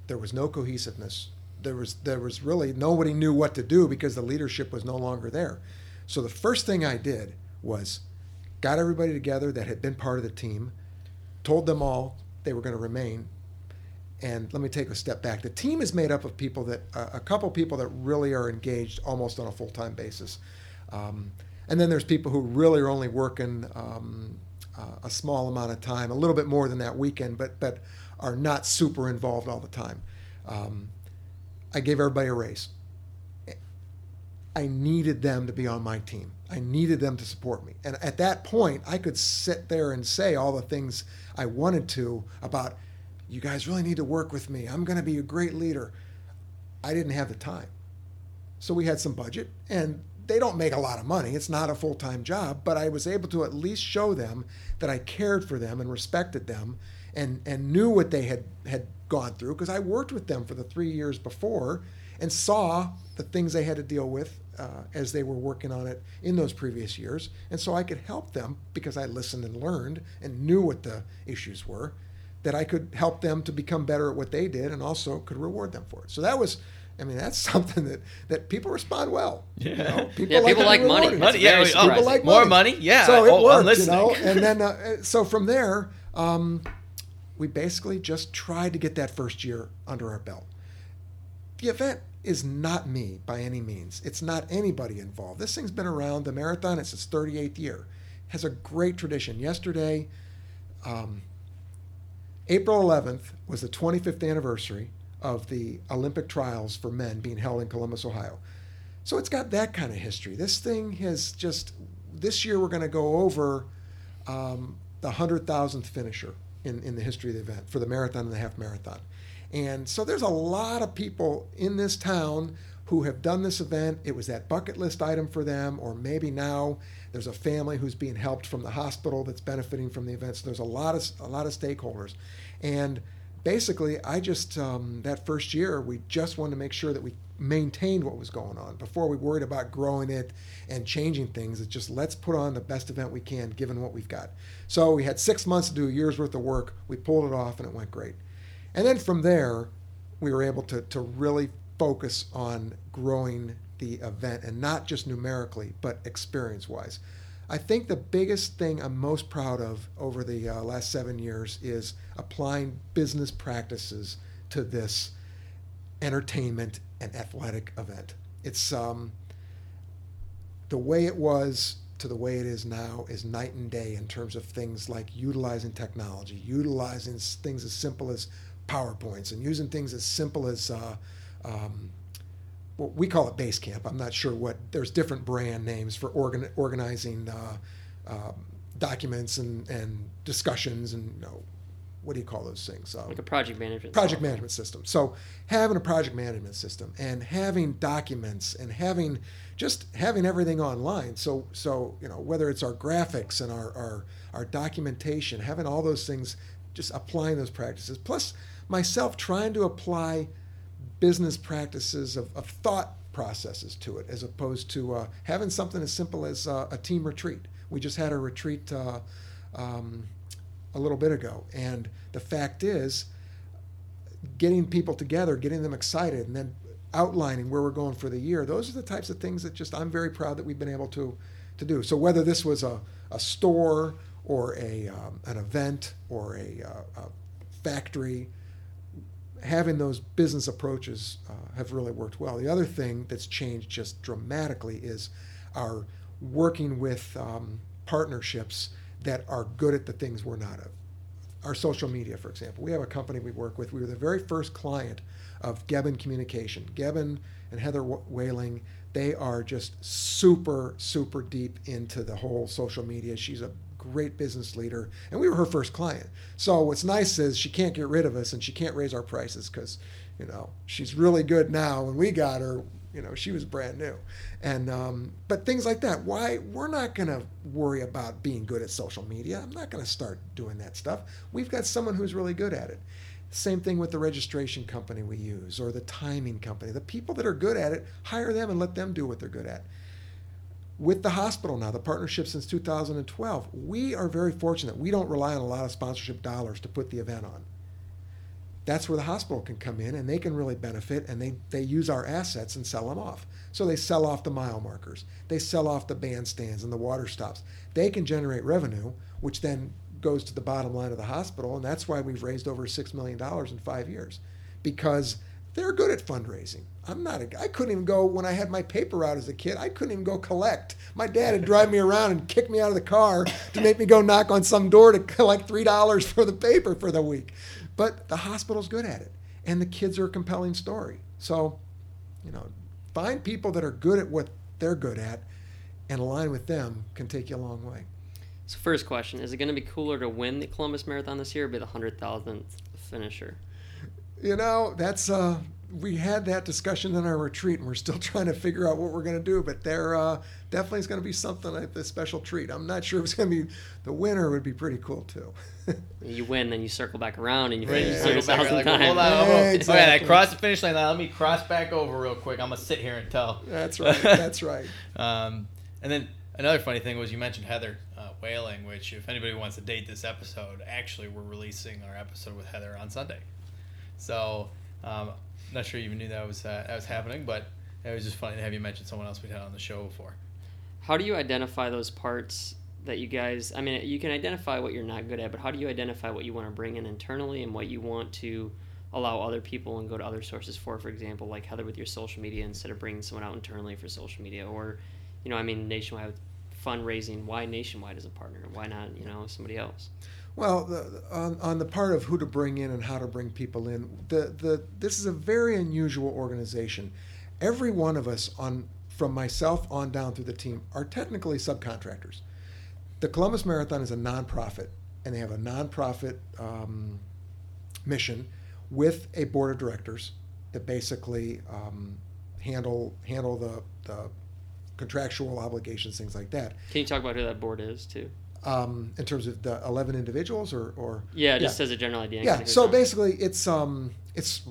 there was no cohesiveness. There was there was really nobody knew what to do, because the leadership was no longer there. So the first thing I did was got everybody together that had been part of the team, told them all they were going to remain. And let me take a step back. The team is made up of people that, uh, a couple people that really are engaged almost on a full-time basis. Um, and then there's people who really are only working um, uh, a small amount of time, a little bit more than that weekend, but but are not super involved all the time. Um, I gave everybody a raise. I needed them to be on my team. I needed them to support me. And at that point, I could sit there and say all the things I wanted to about, you guys really need to work with me. I'm going to be a great leader. I didn't have the time. So we had some budget, and they don't make a lot of money. It's not a full-time job, but I was able to at least show them that I cared for them and respected them and, and knew what they had, had gone through, because I worked with them for the three years before and saw the things they had to deal with uh, as they were working on it in those previous years. And so I could help them because I listened and learned and knew what the issues were. that I could help them to become better at what they did and also could reward them for it. So that was, I mean, that's something that, that people respond well. Yeah, you know, people, yeah, like, people, like, money. Money. Yeah, people like money. Money, yeah, more money, yeah. So it oh, worked, you know. And then, uh, so from there, um, we basically just tried to get that first year under our belt. The event is not me by any means. It's not anybody involved. This thing's been around, the marathon, it's its thirty-eighth year. It has a great tradition. Yesterday, um, April eleventh was the twenty-fifth anniversary of the Olympic trials for men being held in Columbus, Ohio. So it's got that kind of history. This thing has just, this year we're going to go over um, the one hundred thousandth finisher in, in the history of the event for the marathon and the half marathon. And so there's a lot of people in this town who have done this event. It was that bucket list item for them, or maybe now there's a family who's being helped from the hospital that's benefiting from the event. So there's a lot of a lot of stakeholders. And basically, I just, um, that first year, we just wanted to make sure that we maintained what was going on before we worried about growing it and changing things. It's just, let's put on the best event we can, given what we've got. So we had six months to do a year's worth of work. We pulled it off, and it went great. And then from there, we were able to, to really focus on growing the event, and not just numerically, but experience-wise. I think the biggest thing I'm most proud of over the uh, last seven years is applying business practices to this entertainment and athletic event. It's um, the way it was to the way it is now is night and day in terms of things like utilizing technology, utilizing things as simple as PowerPoints, and using things as simple as uh, um, well, we call it Basecamp. I'm not sure what, there's different brand names for organ, organizing uh, uh, documents and, and discussions and, you know, what do you call those things? Uh, like a project management Project software. management system. So having a project management system and having documents and having, just having everything online. So, so you know, whether it's our graphics and our, our, our documentation, having all those things, just applying those practices. Plus myself trying to apply business practices of, of thought processes to it, as opposed to uh, having something as simple as uh, a team retreat. We just had a retreat uh, um, a little bit ago, and the fact is, getting people together, getting them excited, and then outlining where we're going for the year, those are the types of things that just I'm very proud that we've been able to, to do. So whether this was a, a store or a um, an event or a, uh, a factory, having those business approaches uh, have really worked well. The other thing that's changed just dramatically is our working with um, partnerships that are good at the things we're not at. Our social media, for example. We have a company we work with. We were the very first client of Geben Communication. Geben and Heather Whaling, they are just super, super deep into the whole social media. She's a great business leader, and we were her first client. So what's nice is she can't get rid of us, and she can't raise our prices because, you know, she's really good now. When we got her, you know, she was brand new. And um, but things like that. Why we're not going to worry about being good at social media. I'm not going to start doing that stuff. We've got someone who's really good at it. Same thing with the registration company we use, or the timing company. The people that are good at it, hire them and let them do what they're good at. With the hospital now, the partnership since two thousand twelve, we are very fortunate. We don't rely on a lot of sponsorship dollars to put the event on. That's where the hospital can come in, and they can really benefit, and they, they use our assets and sell them off. So they sell off the mile markers. They sell off the bandstands and the water stops. They can generate revenue, which then goes to the bottom line of the hospital, and that's why we've raised over six million dollars in five years, because they're good at fundraising. I'm not a, I couldn't even go, when I had my paper out as a kid, I couldn't even go collect. My dad would drive me around and kick me out of the car to make me go knock on some door to collect three dollars for the paper for the week. But the hospital's good at it, and the kids are a compelling story. So, you know, find people that are good at what they're good at, and align with them can take you a long way. So first question, is it going to be cooler to win the Columbus Marathon this year or be the one hundred thousandth finisher? You know, that's uh, we had that discussion in our retreat, and we're still trying to figure out what we're going to do. But there uh, definitely is going to be something like this special treat. I'm not sure if it's going to be the winner. Would be pretty cool too. You win, then you circle back around, and you finish yeah, circle back around. Like, well, hold on, hold on. Yeah, exactly. Okay, I crossed the finish line. Now let me cross back over real quick. I'm gonna sit here and tell. That's right. That's right. um, and then another funny thing was you mentioned Heather uh, Whaling, which, if anybody wants to date this episode, actually we're releasing our episode with Heather on Sunday. So um, not sure you even knew that was uh, that was happening, but it was just funny to have you mention someone else we'd had on the show before. How do you identify those parts that you guys, I mean, you can identify what you're not good at, but how do you identify what you want to bring in internally and what you want to allow other people and go to other sources for, for example, like Heather with your social media instead of bringing someone out internally for social media, or, you know, I mean, Nationwide with fundraising, why Nationwide as a partner? Why not, you know, somebody else? Well, the, on, on the part of who to bring in and how to bring people in, the, the this is a very unusual organization. Every one of us, on from myself on down through the team, are technically subcontractors. The Columbus Marathon is a nonprofit, and they have a nonprofit um, mission with a board of directors that basically um, handle handle the, the contractual obligations, things like that. Can you talk about who that board is too? Um, in terms of the eleven individuals, or, or yeah, just yeah. as a general idea. Yeah. So basically, it's um it's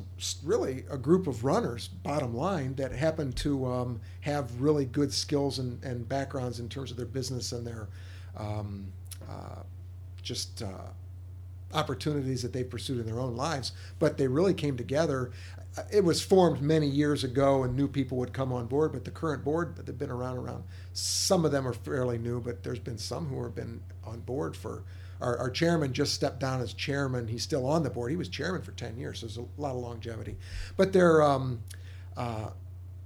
really a group of runners, bottom line, that happen to um, have really good skills and, and backgrounds in terms of their business and their Um, uh, just uh, opportunities that they pursued in their own lives, but they really came together. It was formed many years ago, and new people would come on board. But the current board, they've been around. Around some of them are fairly new, but there's been some who have been on board for. Our, our chairman just stepped down as chairman. He's still on the board. He was chairman for ten years. So there's a lot of longevity. But they're um, uh,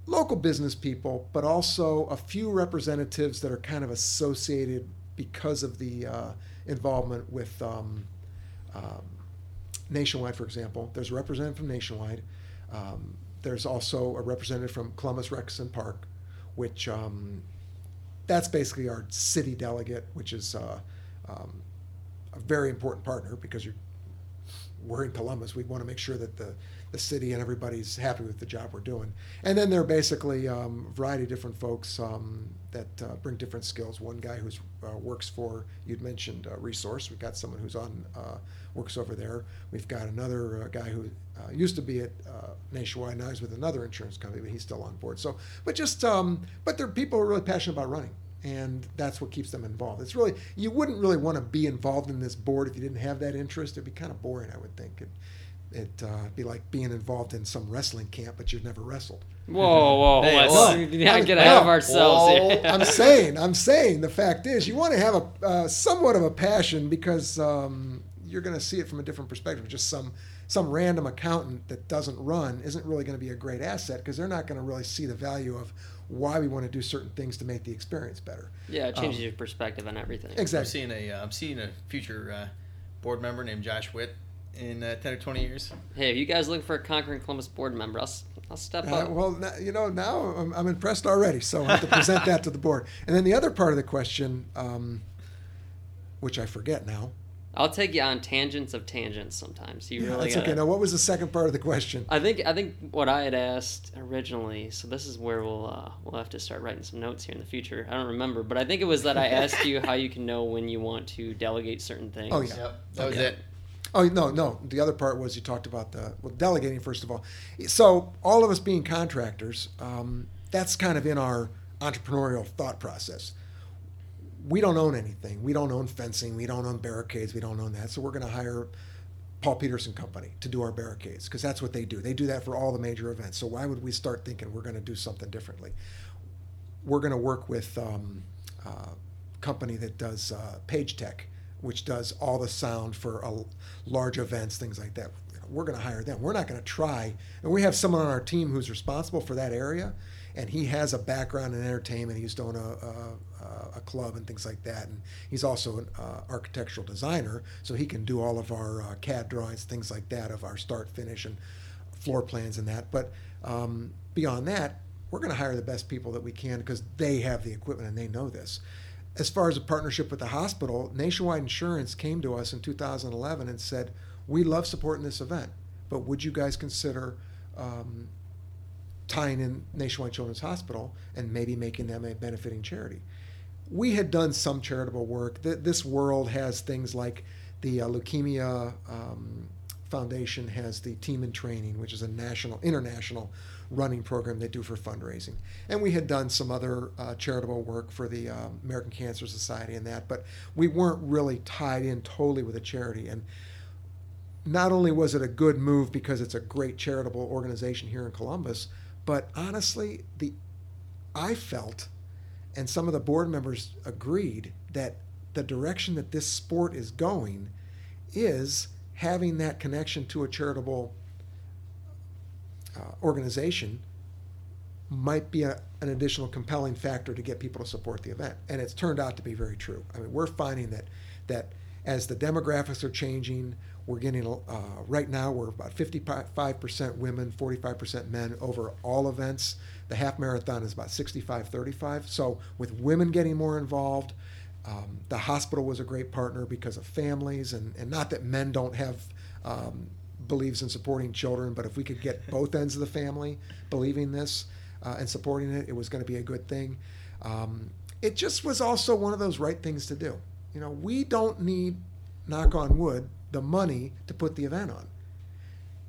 local business people, but also a few representatives that are kind of associated because of the uh, involvement with um, um, Nationwide, for example. There's a representative from Nationwide. Um, there's also a representative from Columbus Rex and Park, which um, that's basically our city delegate, which is uh, um, a very important partner because you're, we're in Columbus. We want to make sure that the, the city and everybody's happy with the job we're doing. And then there are basically um, a variety of different folks um, that uh, bring different skills. One guy who uh, works for, you'd mentioned, uh, Resource. We've got someone who's on, uh, works over there. We've got another uh, guy who uh, used to be at uh, Nationwide, now he's with another insurance company, but he's still on board. So, but just, um, but there are people who are really passionate about running, and that's what keeps them involved. It's really, you wouldn't really want to be involved in this board if you didn't have that interest. It'd be kind of boring, I would think. It, It'd uh, be like being involved in some wrestling camp, but you've never wrestled. Whoa, whoa, hey, let's well, not get out well, of ourselves here. I'm saying, I'm saying the fact is you want to have a uh, somewhat of a passion because um, you're going to see it from a different perspective. Just some some random accountant that doesn't run isn't really going to be a great asset because they're not going to really see the value of why we want to do certain things to make the experience better. Yeah, it changes um, your perspective on everything. Exactly. I'm seeing a, uh, I'm seeing a future uh, board member named Josh Witt in uh, ten or twenty years. Hey, if you guys look for a Conquering Columbus board member, I'll, I'll step uh, up. Well, you know, now I'm, I'm impressed already, so I have to present that to the board. And then the other part of the question, um, which I forget now. I'll take you on tangents of tangents sometimes. You yeah, really that's gotta... okay. Now, what was the second part of the question? I think I think what I had asked originally, so this is where we'll uh, we'll have to start writing some notes here in the future. I don't remember, but I think it was that I asked you how you can know when you want to delegate certain things. Oh, yeah. Yep, that okay. was it. Oh, no, no. The other part was you talked about the well, delegating, first of all. So all of us being contractors, um, that's kind of in our entrepreneurial thought process. We don't own anything. We don't own fencing. We don't own barricades. We don't own that. So we're going to hire Paul Peterson Company to do our barricades because that's what they do. They do that for all the major events. So why would we start thinking we're going to do something differently? We're going to work with um, uh, a company that does uh, PageTech, which does all the sound for uh, large events, things like that. We're going to hire them. We're not going to try. And we have someone on our team who's responsible for that area, and he has a background in entertainment. He used to own a, a, a club and things like that. And he's also an uh, architectural designer, so he can do all of our uh, C A D drawings, things like that, of our start, finish, and floor plans and that. But um, beyond that, we're going to hire the best people that we can because they have the equipment and they know this. As far as a partnership with the hospital, Nationwide Insurance came to us in two thousand eleven and said, we love supporting this event, but would you guys consider um, tying in Nationwide Children's Hospital and maybe making them a benefiting charity? We had done some charitable work. This world has things like the uh, Leukemia um, Foundation has the Team in Training, which is a national, international running program they do for fundraising. And we had done some other uh, charitable work for the um, American Cancer Society and that, but we weren't really tied in totally with a charity. And not only was it a good move because it's a great charitable organization here in Columbus, but honestly, the I felt, and some of the board members agreed, that the direction that this sport is going is having that connection to a charitable uh, organization might be a, an additional compelling factor to get people to support the event. And it's turned out to be very true. I mean, we're finding that that as the demographics are changing, we're getting, uh, right now we're about fifty-five percent women, forty-five percent men over all events. The half marathon is about sixty-five thirty-five. So with women getting more involved, Um, the hospital was a great partner because of families, and, and not that men don't have um, beliefs in supporting children, but if we could get both ends of the family believing this uh, and supporting it, it was going to be a good thing. Um, it just was also one of those right things to do. You know, we don't need, knock on wood, the money to put the event on.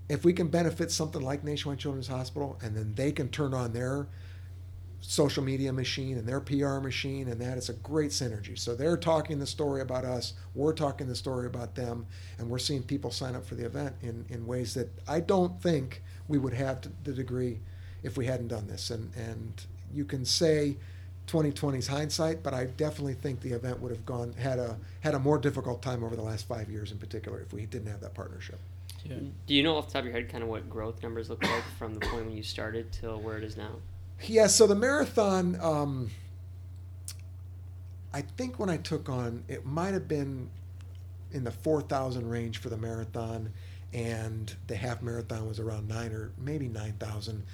If we can benefit something like Nationwide Children's Hospital, and then they can turn on their social media machine and their P R machine and that, it's a great synergy. So they're talking the story about us, we're talking the story about them, and we're seeing people sign up for the event in, in ways that I don't think we would have to the degree if we hadn't done this. And and you can say twenty twenty's hindsight, but I definitely think the event would have gone had a had a more difficult time over the last five years in particular if we didn't have that partnership. Yeah. Do you know off the top of your head kind of what growth numbers look like from the point when you started till where it is now? Yeah, so the marathon, um, I think when I took on, it might have been in the four thousand range for the marathon, and the half marathon was around nine or maybe nine thousand.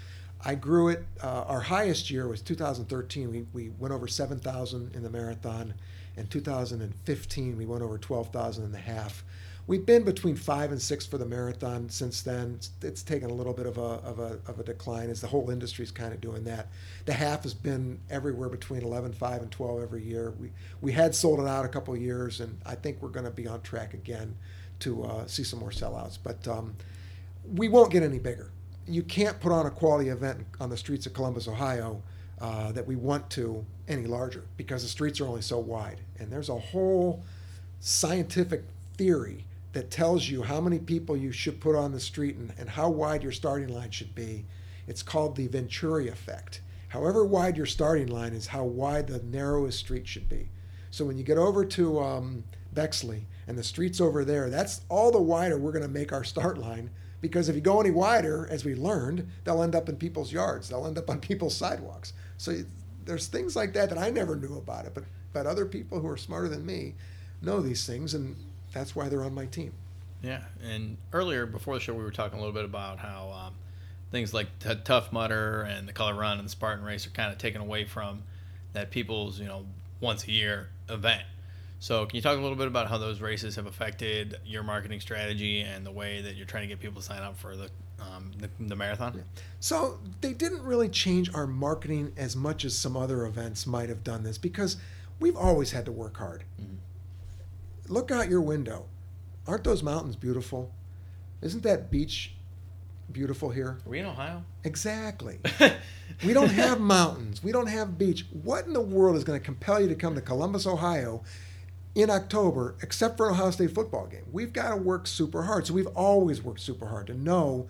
I grew it, uh, our highest year was two thousand thirteen. We, we went over seven thousand in the marathon, and two thousand fifteen we went over twelve thousand in the half. We've been between five and six for the marathon since then. It's, it's taken a little bit of a of a of a decline as the whole industry's kind of doing that. The half has been everywhere between eleven five and twelve every year. We we had sold it out a couple of years, and I think we're going to be on track again to uh, see some more sellouts. But um, we won't get any bigger. You can't put on a quality event on the streets of Columbus, Ohio, uh, that we want to any larger because the streets are only so wide, and there's a whole scientific theory that tells you how many people you should put on the street and, and how wide your starting line should be. It's called the Venturi effect. However wide your starting line is how wide the narrowest street should be. So when you get over to um, Bexley and the streets over there, that's all the wider we're gonna make our start line, because if you go any wider, as we learned, they'll end up in people's yards, they'll end up on people's sidewalks. So there's things like that that I never knew about it, but, but other people who are smarter than me know these things, and that's why they're on my team. Yeah, and earlier before the show, we were talking a little bit about how um, things like t- Tough Mudder and the Color Run and the Spartan Race are kind of taken away from that people's, you know, once a year event. So can you talk a little bit about how those races have affected your marketing strategy and the way that you're trying to get people to sign up for the um, the, the marathon? Yeah. So they didn't really change our marketing as much as some other events might have done this, because we've always had to work hard. Mm-hmm. Look out your window. Aren't those mountains beautiful? Isn't that beach beautiful here? Are we in Ohio? Exactly. We don't have mountains. We don't have beach. What in the world is going to compel you to come to Columbus, Ohio in October, except for an Ohio State football game? We've got to work super hard. So we've always worked super hard to know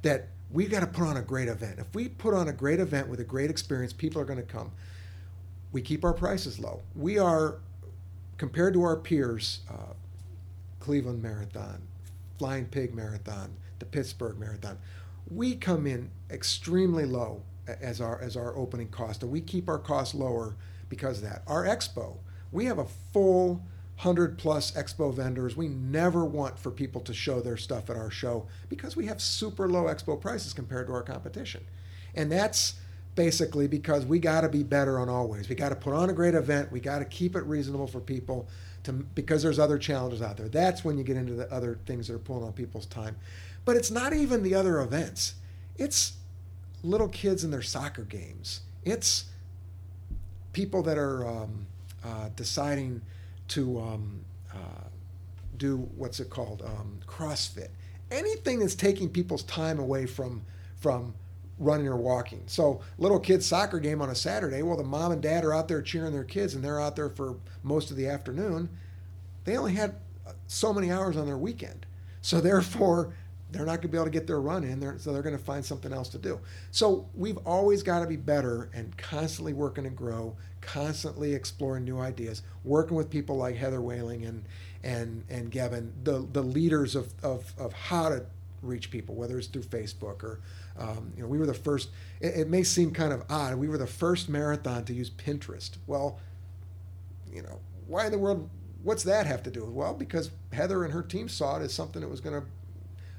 that we've got to put on a great event. If we put on a great event with a great experience, people are going to come. We keep our prices low. We are... Compared to our peers, uh, Cleveland Marathon, Flying Pig Marathon, the Pittsburgh Marathon, we come in extremely low as our as our opening cost, and we keep our costs lower because of that. Our expo, we have a full one hundred plus expo vendors. We never want for people to show their stuff at our show because we have super low expo prices compared to our competition. And that's basically because we got to be better on always. We got to put on a great event. We got to keep it reasonable for people to, because there's other challenges out there. That's when you get into the other things that are pulling on people's time. But it's not even the other events. It's little kids and their soccer games. It's people that are um, uh, deciding to um, uh, do, what's it called, um, CrossFit. anything that's taking people's time away from from running or walking. So little kids' soccer game on a Saturday, well, the mom and dad are out there cheering their kids, and they're out there for most of the afternoon. They only had so many hours on their weekend. So therefore, they're not going to be able to get their run in there, so they're going to find something else to do. So we've always got to be better and constantly working to grow, constantly exploring new ideas, working with people like Heather Whaling and and and Geben, the the leaders of, of, of how to reach people, whether it's through Facebook or, um, you know, we were the first, it, it may seem kind of odd, we were the first marathon to use Pinterest. Well, you know, why in the world, what's that have to do with? Well, because Heather and her team saw it as something that was going to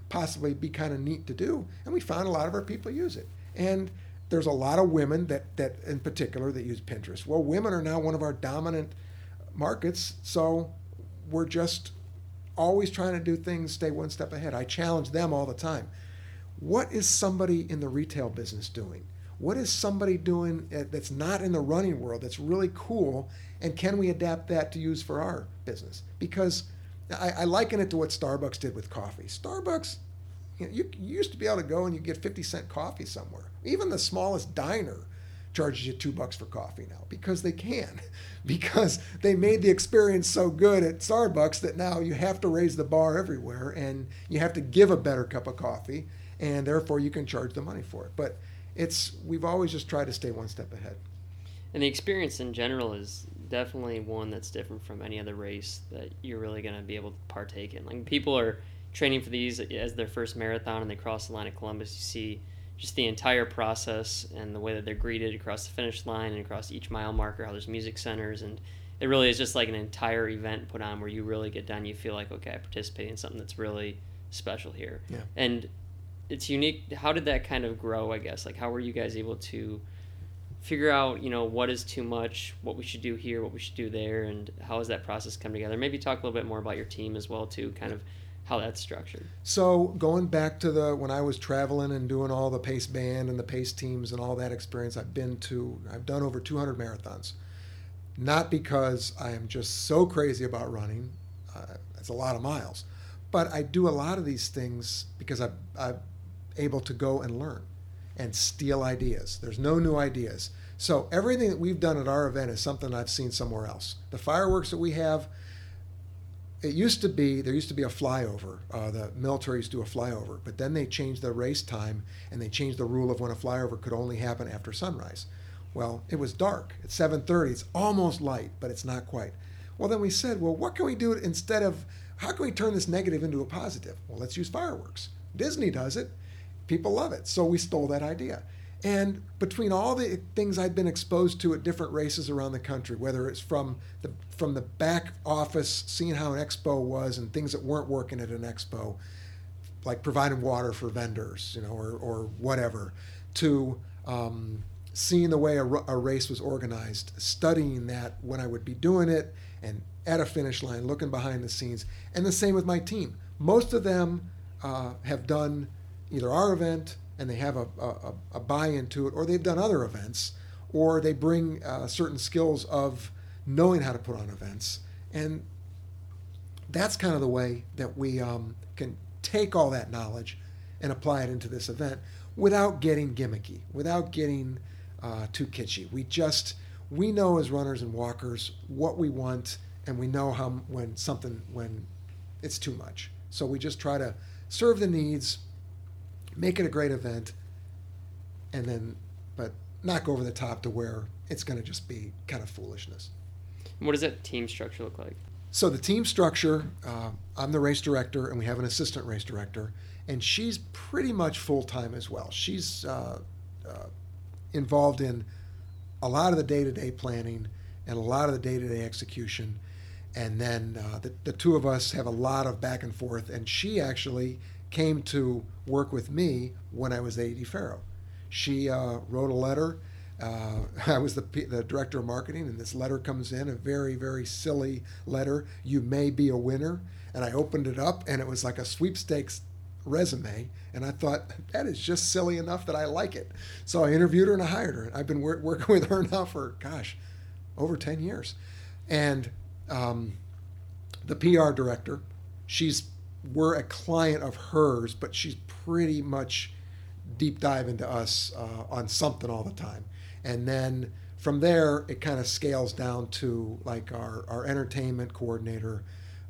possibly be kind of neat to do, and we found a lot of our people use it. And there's a lot of women that, that in particular that use Pinterest. Well, women are now one of our dominant markets, so we're just always trying to do things, stay one step ahead. I challenge them all the time. What is somebody in the retail business doing? What is somebody doing that's not in the running world that's really cool, and can we adapt that to use for our business? Because I, I liken it to what Starbucks did with coffee. Starbucks, you know, you, you used to be able to go and you get fifty cent coffee somewhere. Even the smallest diner charges you two bucks for coffee now, because they can, because they made the experience so good at Starbucks that now you have to raise the bar everywhere, and you have to give a better cup of coffee, and therefore you can charge the money for it. But it's, we've always just tried to stay one step ahead. And the experience in general is definitely one that's different from any other race that you're really going to be able to partake in. Like, people are training for these as their first marathon, and they cross the line at Columbus. You see just the entire process and the way that they're greeted across the finish line and across each mile marker, how there's music centers, and it really is just like an entire event put on where you really get done, you feel like, okay, I participated in something that's really special here. Yeah. And it's unique. How did that kind of grow, I guess? Like, how were you guys able to figure out, you know, what is too much, what we should do here, what we should do there, and how has that process come together? Maybe talk a little bit more about your team as well, too, kind of how that's structured. So going back to the, when I was traveling and doing all the pace band and the pace teams and all that experience, I've been to, I've done over two hundred marathons. Not because I am just so crazy about running, uh, that's a lot of miles, but I do a lot of these things because I've, I'm able to go and learn and steal ideas. There's no new ideas. So everything that we've done at our event is something I've seen somewhere else. The fireworks that we have, it used to be, there used to be a flyover. Uh, the military used to do a flyover, but then they changed the race time, and they changed the rule of when a flyover could only happen after sunrise. Well, it was dark. It's seven thirty. It's almost light, but it's not quite. Well, then we said, well, what can we do instead of, how can we turn this negative into a positive? Well, let's use fireworks. Disney does it. People love it. So we stole that idea. And between all the things I've been exposed to at different races around the country, whether it's from the from the back office, seeing how an expo was and things that weren't working at an expo, like providing water for vendors, you know, or, or whatever, to um, seeing the way a, a race was organized, studying that when I would be doing it, and at a finish line, looking behind the scenes. And the same with my team. Most of them uh, have done either our event, and they have a, a, a buy-in to it, or they've done other events, or they bring uh, certain skills of knowing how to put on events. And that's kind of the way that we um, can take all that knowledge and apply it into this event without getting gimmicky, without getting uh, too kitschy. We just, we know as runners and walkers what we want, and we know how when something, when it's too much. So we just try to serve the needs, make it a great event, and then, but not go over the top to where it's going to just be kind of foolishness. And what does that team structure look like? So the team structure, uh, I'm the race director, and we have an assistant race director, and she's pretty much full-time as well. She's uh, uh, involved in a lot of the day-to-day planning and a lot of the day-to-day execution, and then uh, the, the two of us have a lot of back and forth, and she actually came to work with me when I was A D Farrow. She uh, wrote a letter. Uh, I was the, P- the director of marketing, and this letter comes in, a very, very silly letter. You may be a winner. And I opened it up, and it was like a sweepstakes resume. And I thought, that is just silly enough that I like it. So I interviewed her and I hired her. I've been wor- working with her now for, gosh, over ten years. And um, the P R director, she's we're a client of hers, but she's pretty much deep dive into us uh, on something all the time. And then from there, it kind of scales down to like our, our entertainment coordinator,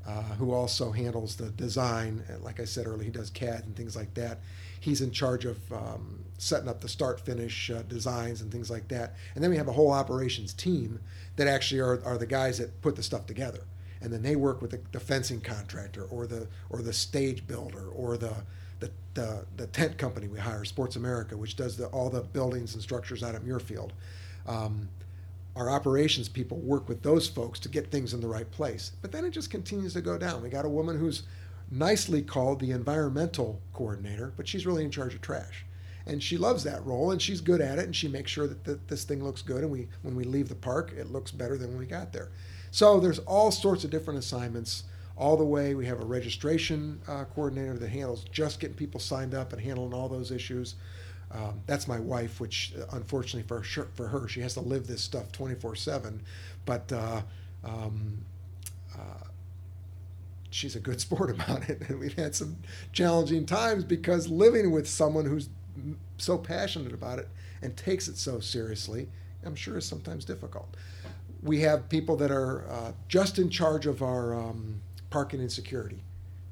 uh, who also handles the design. And like I said earlier, he does C A D and things like that. He's in charge of um, setting up the start-finish uh, designs and things like that. And then we have a whole operations team that actually are, are the guys that put the stuff together. And then they work with the, the fencing contractor or the or the stage builder or the the, the, the tent company we hire, Sports America, which does the, all the buildings and structures out at Muirfield. Um, our operations people work with those folks to get things in the right place. But then it just continues to go down. We got a woman who's nicely called the environmental coordinator, but she's really in charge of trash. And she loves that role, and she's good at it, and she makes sure that th- this thing looks good, and we when we leave the park, it looks better than when we got there. So there's all sorts of different assignments all the way. We have a registration uh, coordinator that handles just getting people signed up and handling all those issues. Um, that's my wife, which unfortunately for her, for her, she has to live this stuff twenty-four seven, but uh, um, uh, she's a good sport about it. And we've had some challenging times because living with someone who's so passionate about it and takes it so seriously, I'm sure is sometimes difficult. We have people that are uh, just in charge of our um, parking and security.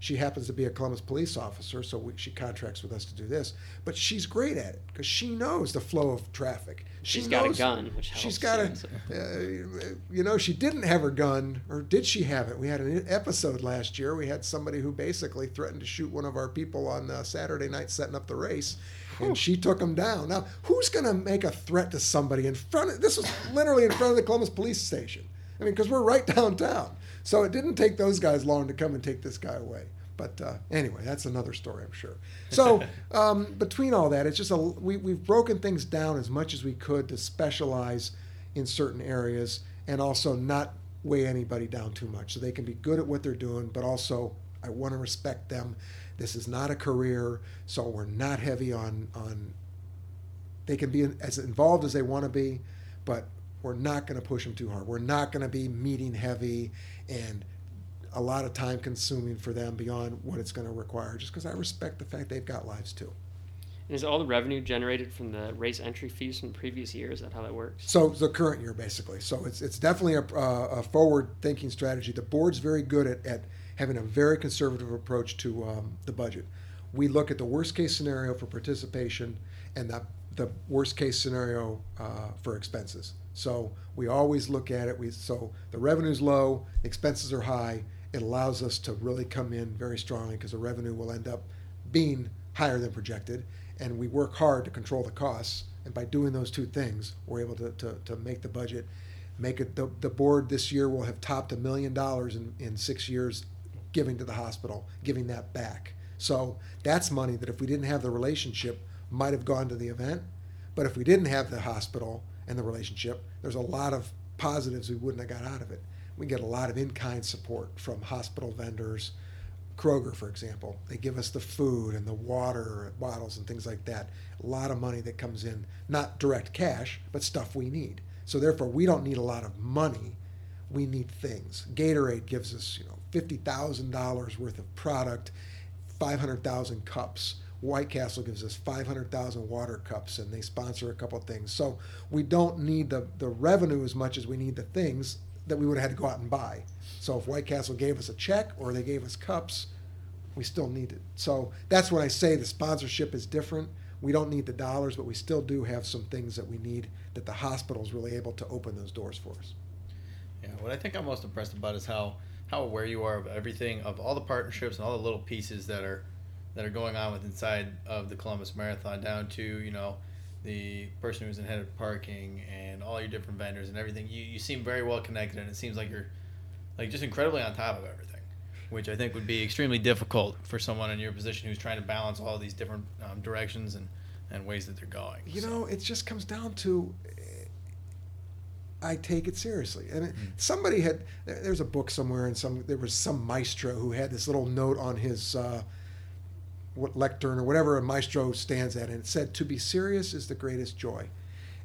She happens to be a Columbus police officer, so we, she contracts with us to do this. But she's great at it because she knows the flow of traffic. She she's knows, got a gun, which helps. She's got a, uh, you know, she didn't have her gun, or did she have it? We had an episode last year. We had somebody who basically threatened to shoot one of our people on uh, Saturday night setting up the race, and she took him down. Now, who's going to make a threat to somebody in front of, this was literally in front of the Columbus police station. I mean, because we're right downtown. So it didn't take those guys long to come and take this guy away. But uh, anyway, that's another story, I'm sure. So um, between all that, it's just a, we, we've broken things down as much as we could to specialize in certain areas and also not weigh anybody down too much. So they can be good at what they're doing, but also I want to respect them. This is not a career, so we're not heavy on, on they can be as involved as they want to be, but we're not going to push them too hard. We're not going to be meeting heavy and a lot of time consuming for them beyond what it's going to require, just because I respect the fact they've got lives too. And is all the revenue generated from the race entry fees from previous years? Is that how that works? So the current year, basically. So it's it's definitely a, uh, a forward-thinking strategy. The board's very good at, at having a very conservative approach to um, the budget. We look at the worst-case scenario for participation and the, the worst-case scenario uh, for expenses. So we always look at it. We so the revenue's low, expenses are high. It allows us to really come in very strongly because the revenue will end up being higher than projected. And we work hard to control the costs. And by doing those two things, we're able to to, to make the budget, make it. The, the board this year will have topped a million dollars in, in six years giving to the hospital, giving that back. So that's money that if we didn't have the relationship, might have gone to the event. But if we didn't have the hospital and the relationship, there's a lot of positives we wouldn't have got out of it. We get a lot of in-kind support from hospital vendors. Kroger, for example, they give us the food and the water bottles and things like that. A lot of money that comes in, not direct cash, but stuff we need. So therefore, we don't need a lot of money. We need things. Gatorade gives us, you know, fifty thousand dollars worth of product, five hundred thousand cups. White Castle gives us five hundred thousand water cups, and they sponsor a couple of things. So we don't need the, the revenue as much as we need the things that we would have had to go out and buy. So if White Castle gave us a check or they gave us cups, we still need it. So that's when I say the sponsorship is different. We don't need the dollars, but we still do have some things that we need that the hospital is really able to open those doors for us. Yeah, what I think I'm most impressed about is how, how aware you are of everything, of all the partnerships and all the little pieces that are that are going on with inside of the Columbus Marathon, down to, you know, the person who's in head of parking and all your different vendors and everything. You you seem very well connected, and it seems like you're like just incredibly on top of everything, which I think would be extremely difficult for someone in your position who's trying to balance all these different um, directions and, and ways that they're going. You so. know, it just comes down to I take it seriously. And it, mm-hmm. somebody had, there's a book somewhere, and some there was some maestro who had this little note on his uh, What lectern or whatever a maestro stands at, and it said, "To be serious is the greatest joy,"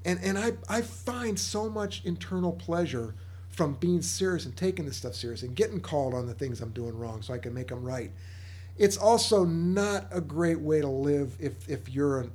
and and I I find so much internal pleasure from being serious and taking this stuff serious and getting called on the things I'm doing wrong so I can make them right, It's also not a great way to live if if you're an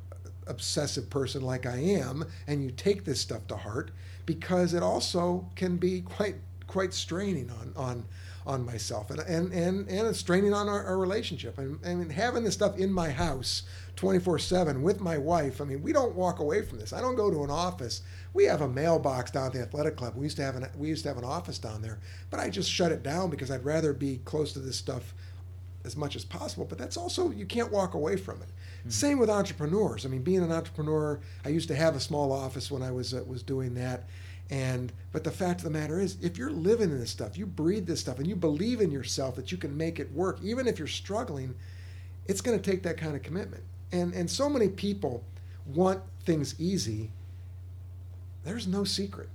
obsessive person like I am and you take this stuff to heart, because it also can be quite quite straining on on on myself and and and, and it's straining on our, our relationship. And I mean, having this stuff in my house twenty-four seven with my wife, I mean, we don't walk away from this. I don't go to an office. We have a mailbox down at the athletic club. We used to have an we used to have an office down there, but I just shut it down because I'd rather be close to this stuff as much as possible. But that's also, you can't walk away from it. Mm-hmm. Same with entrepreneurs. I mean, being an entrepreneur, I used to have a small office when I was uh, was doing that. And but the fact of the matter is, if you're living in this stuff, you breathe this stuff, and you believe in yourself that you can make it work, even if you're struggling, it's going to take that kind of commitment. And and so many people want things easy. There's no secret.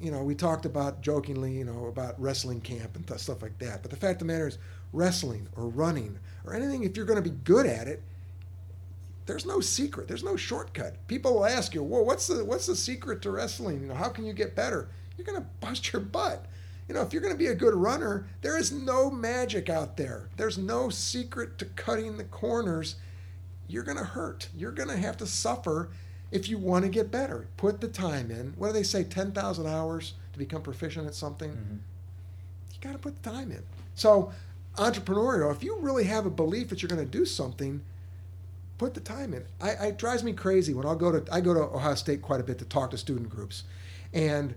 You know, we talked about jokingly, you know, about wrestling camp and th- stuff like that. But the fact of the matter is, wrestling or running or anything, if you're going to be good at it, there's no secret. There's no shortcut. People will ask you, "Well, what's the what's the secret to wrestling? You know, how can you get better?" You're going to bust your butt. You know, if you're going to be a good runner, there is no magic out there. There's no secret to cutting the corners. You're going to hurt. You're going to have to suffer if you want to get better. Put the time in. What do they say? ten thousand hours to become proficient at something. Mm-hmm. You got to put the time in. So, entrepreneurial, if you really have a belief that you're going to do something, put the time in. I, it drives me crazy when I'll go to, I go to Ohio State quite a bit to talk to student groups. And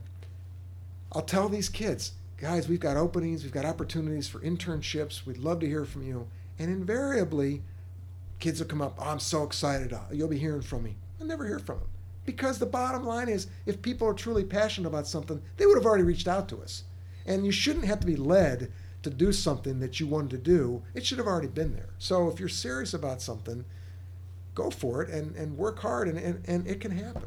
I'll tell these kids, guys, we've got openings, we've got opportunities for internships, we'd love to hear from you. And invariably, kids will come up, oh, I'm so excited, you'll be hearing from me. I never hear from them. Because the bottom line is, if people are truly passionate about something, they would have already reached out to us. And you shouldn't have to be led to do something that you wanted to do. It should have already been there. So if you're serious about something, go for it and, and work hard, and, and, and it can happen.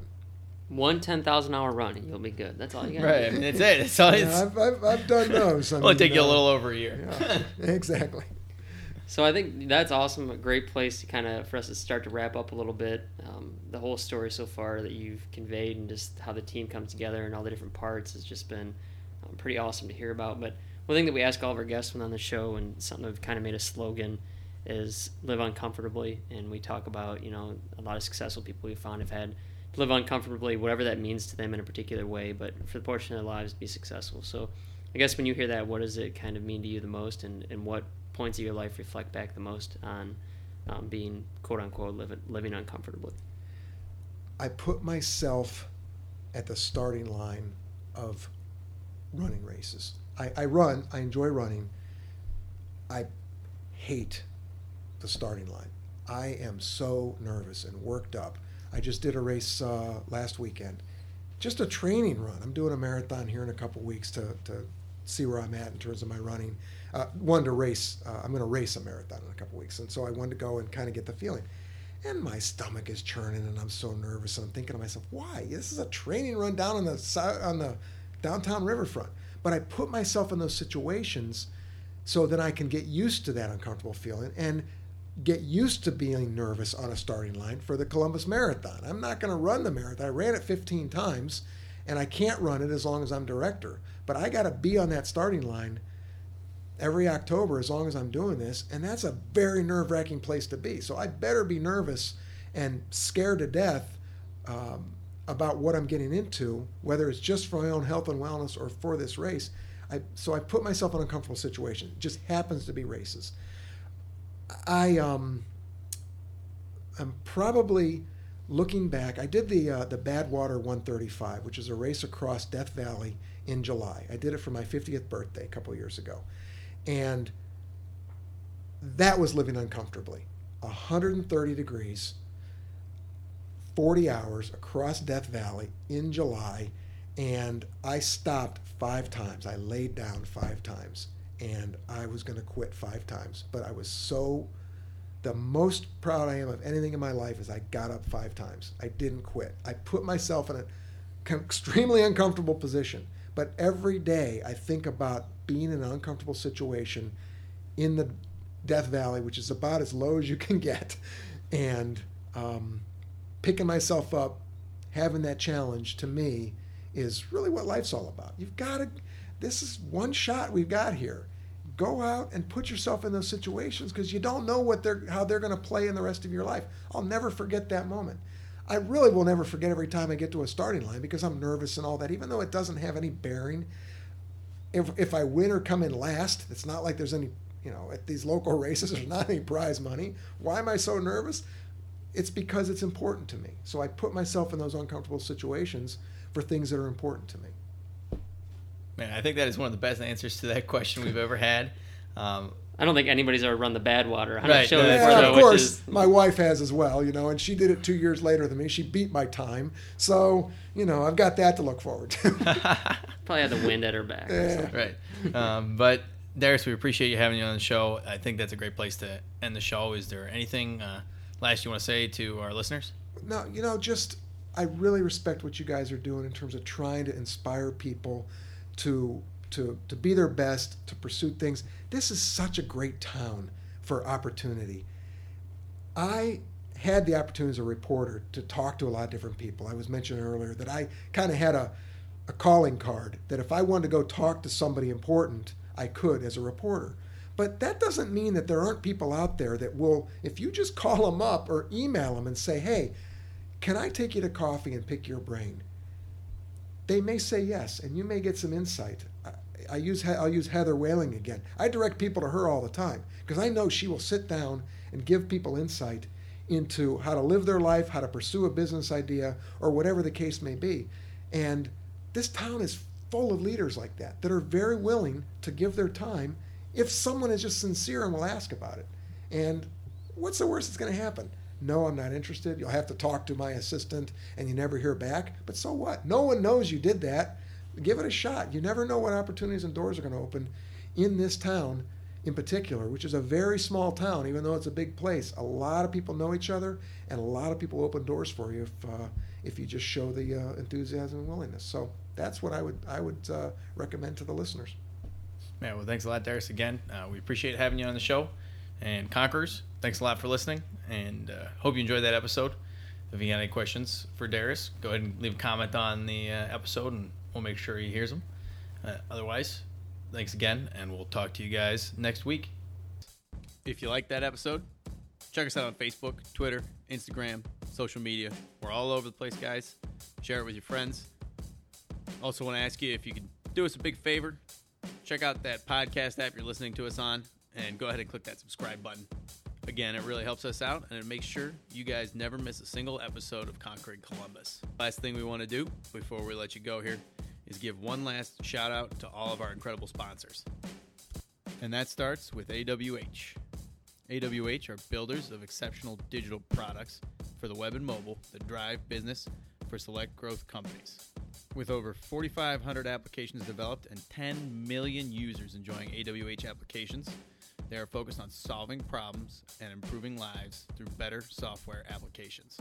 One ten thousand hour run and you'll be good. That's all you got. Right. I mean, that's it. That's all it's... Yeah, I've, I've, I've done those. I mean, it'll take you know, a little over a year. Yeah, exactly. So I think that's awesome. A great place to kind of for us to start to wrap up a little bit. Um, the whole story so far that you've conveyed and just how the team comes together and all the different parts has just been um, pretty awesome to hear about. But one thing that we ask all of our guests when on the show, and something that we've kind of made a slogan, is live uncomfortably. And we talk about, you know, a lot of successful people we found have had to live uncomfortably, whatever that means to them in a particular way, but for the portion of their lives, be successful. So I guess when you hear that, what does it kind of mean to you the most, and, and what points of your life reflect back the most on um, being, quote unquote, living, living uncomfortably? I put myself at the starting line of running races. I, I run, I enjoy running. I hate the starting line. I am so nervous and worked up. I just did a race uh, last weekend, just a training run. I'm doing a marathon here in a couple weeks to, to see where I'm at in terms of my running. Uh, wanted to race, uh, I'm going to race a marathon in a couple weeks. And so I wanted to go and kind of get the feeling. And my stomach is churning and I'm so nervous. And I'm thinking to myself, why? This is a training run down on the, on the downtown riverfront. But I put myself in those situations so that I can get used to that uncomfortable feeling and get used to being nervous on a starting line for the Columbus Marathon. I'm not going to run the marathon. I ran it fifteen times, and I can't run it as long as I'm director. But I got to be on that starting line every October as long as I'm doing this, and that's a very nerve-wracking place to be. So I better be nervous and scared to death um, about what I'm getting into, whether it's just for my own health and wellness or for this race. I, so I put myself in an uncomfortable situation. It just happens to be races. I um, I'm probably looking back. I did the uh, the Badwater one thirty-five, which is a race across Death Valley in July. I did it for my fiftieth birthday a couple years ago, and that was living uncomfortably. one hundred thirty degrees, forty hours across Death Valley in July, and I stopped five times. I laid down five times. And I was going to quit five times. But I was so, the most proud I am of anything in my life is I got up five times. I didn't quit. I put myself in an extremely uncomfortable position. But every day I think about being in an uncomfortable situation in the Death Valley, which is about as low as you can get, and um, picking myself up, having that challenge, to me, is really what life's all about. You've got to, this is one shot we've got here. go out and put yourself in those situations because you don't know what they're how they're going to play in the rest of your life. I'll never forget that moment. I really will never forget every time I get to a starting line because I'm nervous and all that, even though it doesn't have any bearing. If if I win or come in last, it's not like there's any, you know, at these local races, there's not any prize money. Why am I so nervous? It's because it's important to me. So I put myself in those uncomfortable situations for things that are important to me. Man, I think that is one of the best answers to that question we've ever had. Um, I don't think anybody's ever run the Badwater. I'm right. Sure no, yeah, of though, course, is... my wife has as well, you know, and she did it two years later than me. She beat my time. So, you know, I've got that to look forward to. Probably had the wind at her back. Yeah. Right. Um, but, Darius, we appreciate you having you on the show. I think that's a great place to end the show. Is there anything uh, last you want to say to our listeners? No, you know, just I really respect what you guys are doing in terms of trying to inspire people to to to be their best, to pursue things. This is such a great town for opportunity. I had the opportunity as a reporter to talk to a lot of different people. I was mentioning earlier that I kind of had a, a calling card that if I wanted to go talk to somebody important, I could as a reporter. But that doesn't mean that there aren't people out there that will, if you just call them up or email them and say, hey, can I take you to coffee and pick your brain? They may say yes, and you may get some insight. I, I use, I'll use Heather Whaling again. I direct people to her all the time because I know she will sit down and give people insight into how to live their life, how to pursue a business idea, or whatever the case may be. And this town is full of leaders like that that are very willing to give their time if someone is just sincere and will ask about it. And what's the worst that's going to happen? No, I'm not interested. You'll have to talk to my assistant, and you never hear back. But so what? No one knows you did that. Give it a shot. You never know what opportunities and doors are going to open in this town in particular, which is a very small town, even though it's a big place. A lot of people know each other, and a lot of people open doors for you if uh, if you just show the uh, enthusiasm and willingness. So that's what I would I would uh, recommend to the listeners. Man, well, thanks a lot, Darius, again. Uh, we appreciate having you on the show. And Conquerors, thanks a lot for listening, and uh, hope you enjoyed that episode. If you got any questions for Darius, go ahead and leave a comment on the uh, episode, and we'll make sure he hears them. Uh, otherwise, thanks again, and we'll talk to you guys next week. If you liked that episode, check us out on Facebook, Twitter, Instagram, social media. We're all over the place, guys. Share it with your friends. Also want to ask you if you could do us a big favor. Check out that podcast app you're listening to us on, and go ahead and click that subscribe button. Again, it really helps us out, and it makes sure you guys never miss a single episode of Conquering Columbus. Last thing we want to do before we let you go here is give one last shout-out to all of our incredible sponsors. And that starts with A W H. A W H are builders of exceptional digital products for the web and mobile that drive business for select growth companies. With over forty-five hundred applications developed and ten million users enjoying A W H applications, they are focused on solving problems and improving lives through better software applications.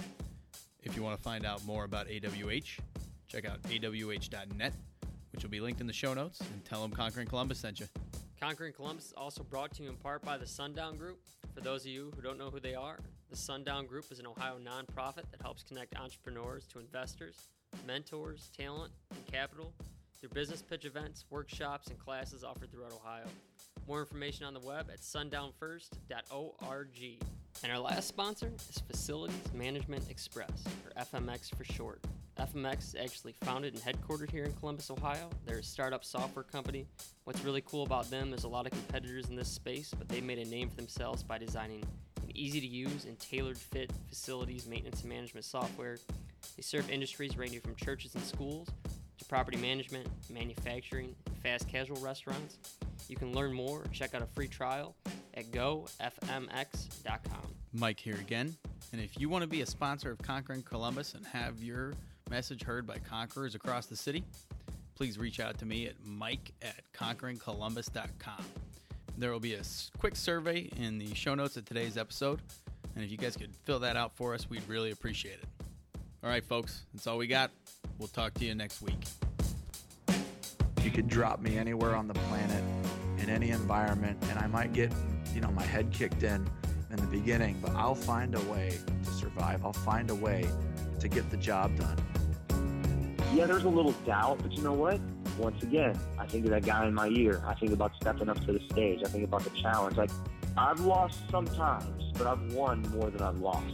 If you want to find out more about A W H, check out A W H dot net, which will be linked in the show notes, and tell them Conquering Columbus sent you. Conquering Columbus is also brought to you in part by the Sundown Group. For those of you who don't know who they are, the Sundown Group is an Ohio nonprofit that helps connect entrepreneurs to investors, mentors, talent, and capital through business pitch events, workshops, and classes offered throughout Ohio. More information on the web at sundown first dot org. And our last sponsor is Facilities Management Express, or F M X for short. F M X is actually founded and headquartered here in Columbus, Ohio. They're a startup software company. What's really cool about them, there's a lot of competitors in this space, but they made a name for themselves by designing an easy-to-use and tailored-fit facilities maintenance and management software. They serve industries ranging from churches and schools to property management, manufacturing, and fast casual restaurants. You can learn more or check out a free trial at go f m x dot com. Mike here again. And if you want to be a sponsor of Conquering Columbus and have your message heard by conquerors across the city, please reach out to me at mike at conquering columbus dot com. There will be a quick survey in the show notes of today's episode. And if you guys could fill that out for us, we'd really appreciate it. All right, folks, that's all we got. We'll talk to you next week. You could drop me anywhere on the planet, in any environment, and I might get, you know, my head kicked in in the beginning, but I'll find a way to survive. I'll find a way to get the job done. Yeah, there's a little doubt, but you know what? once again, I think of that guy in my ear. I think about stepping up to the stage. I think about the challenge. Like, I've lost sometimes, but I've won more than I've lost.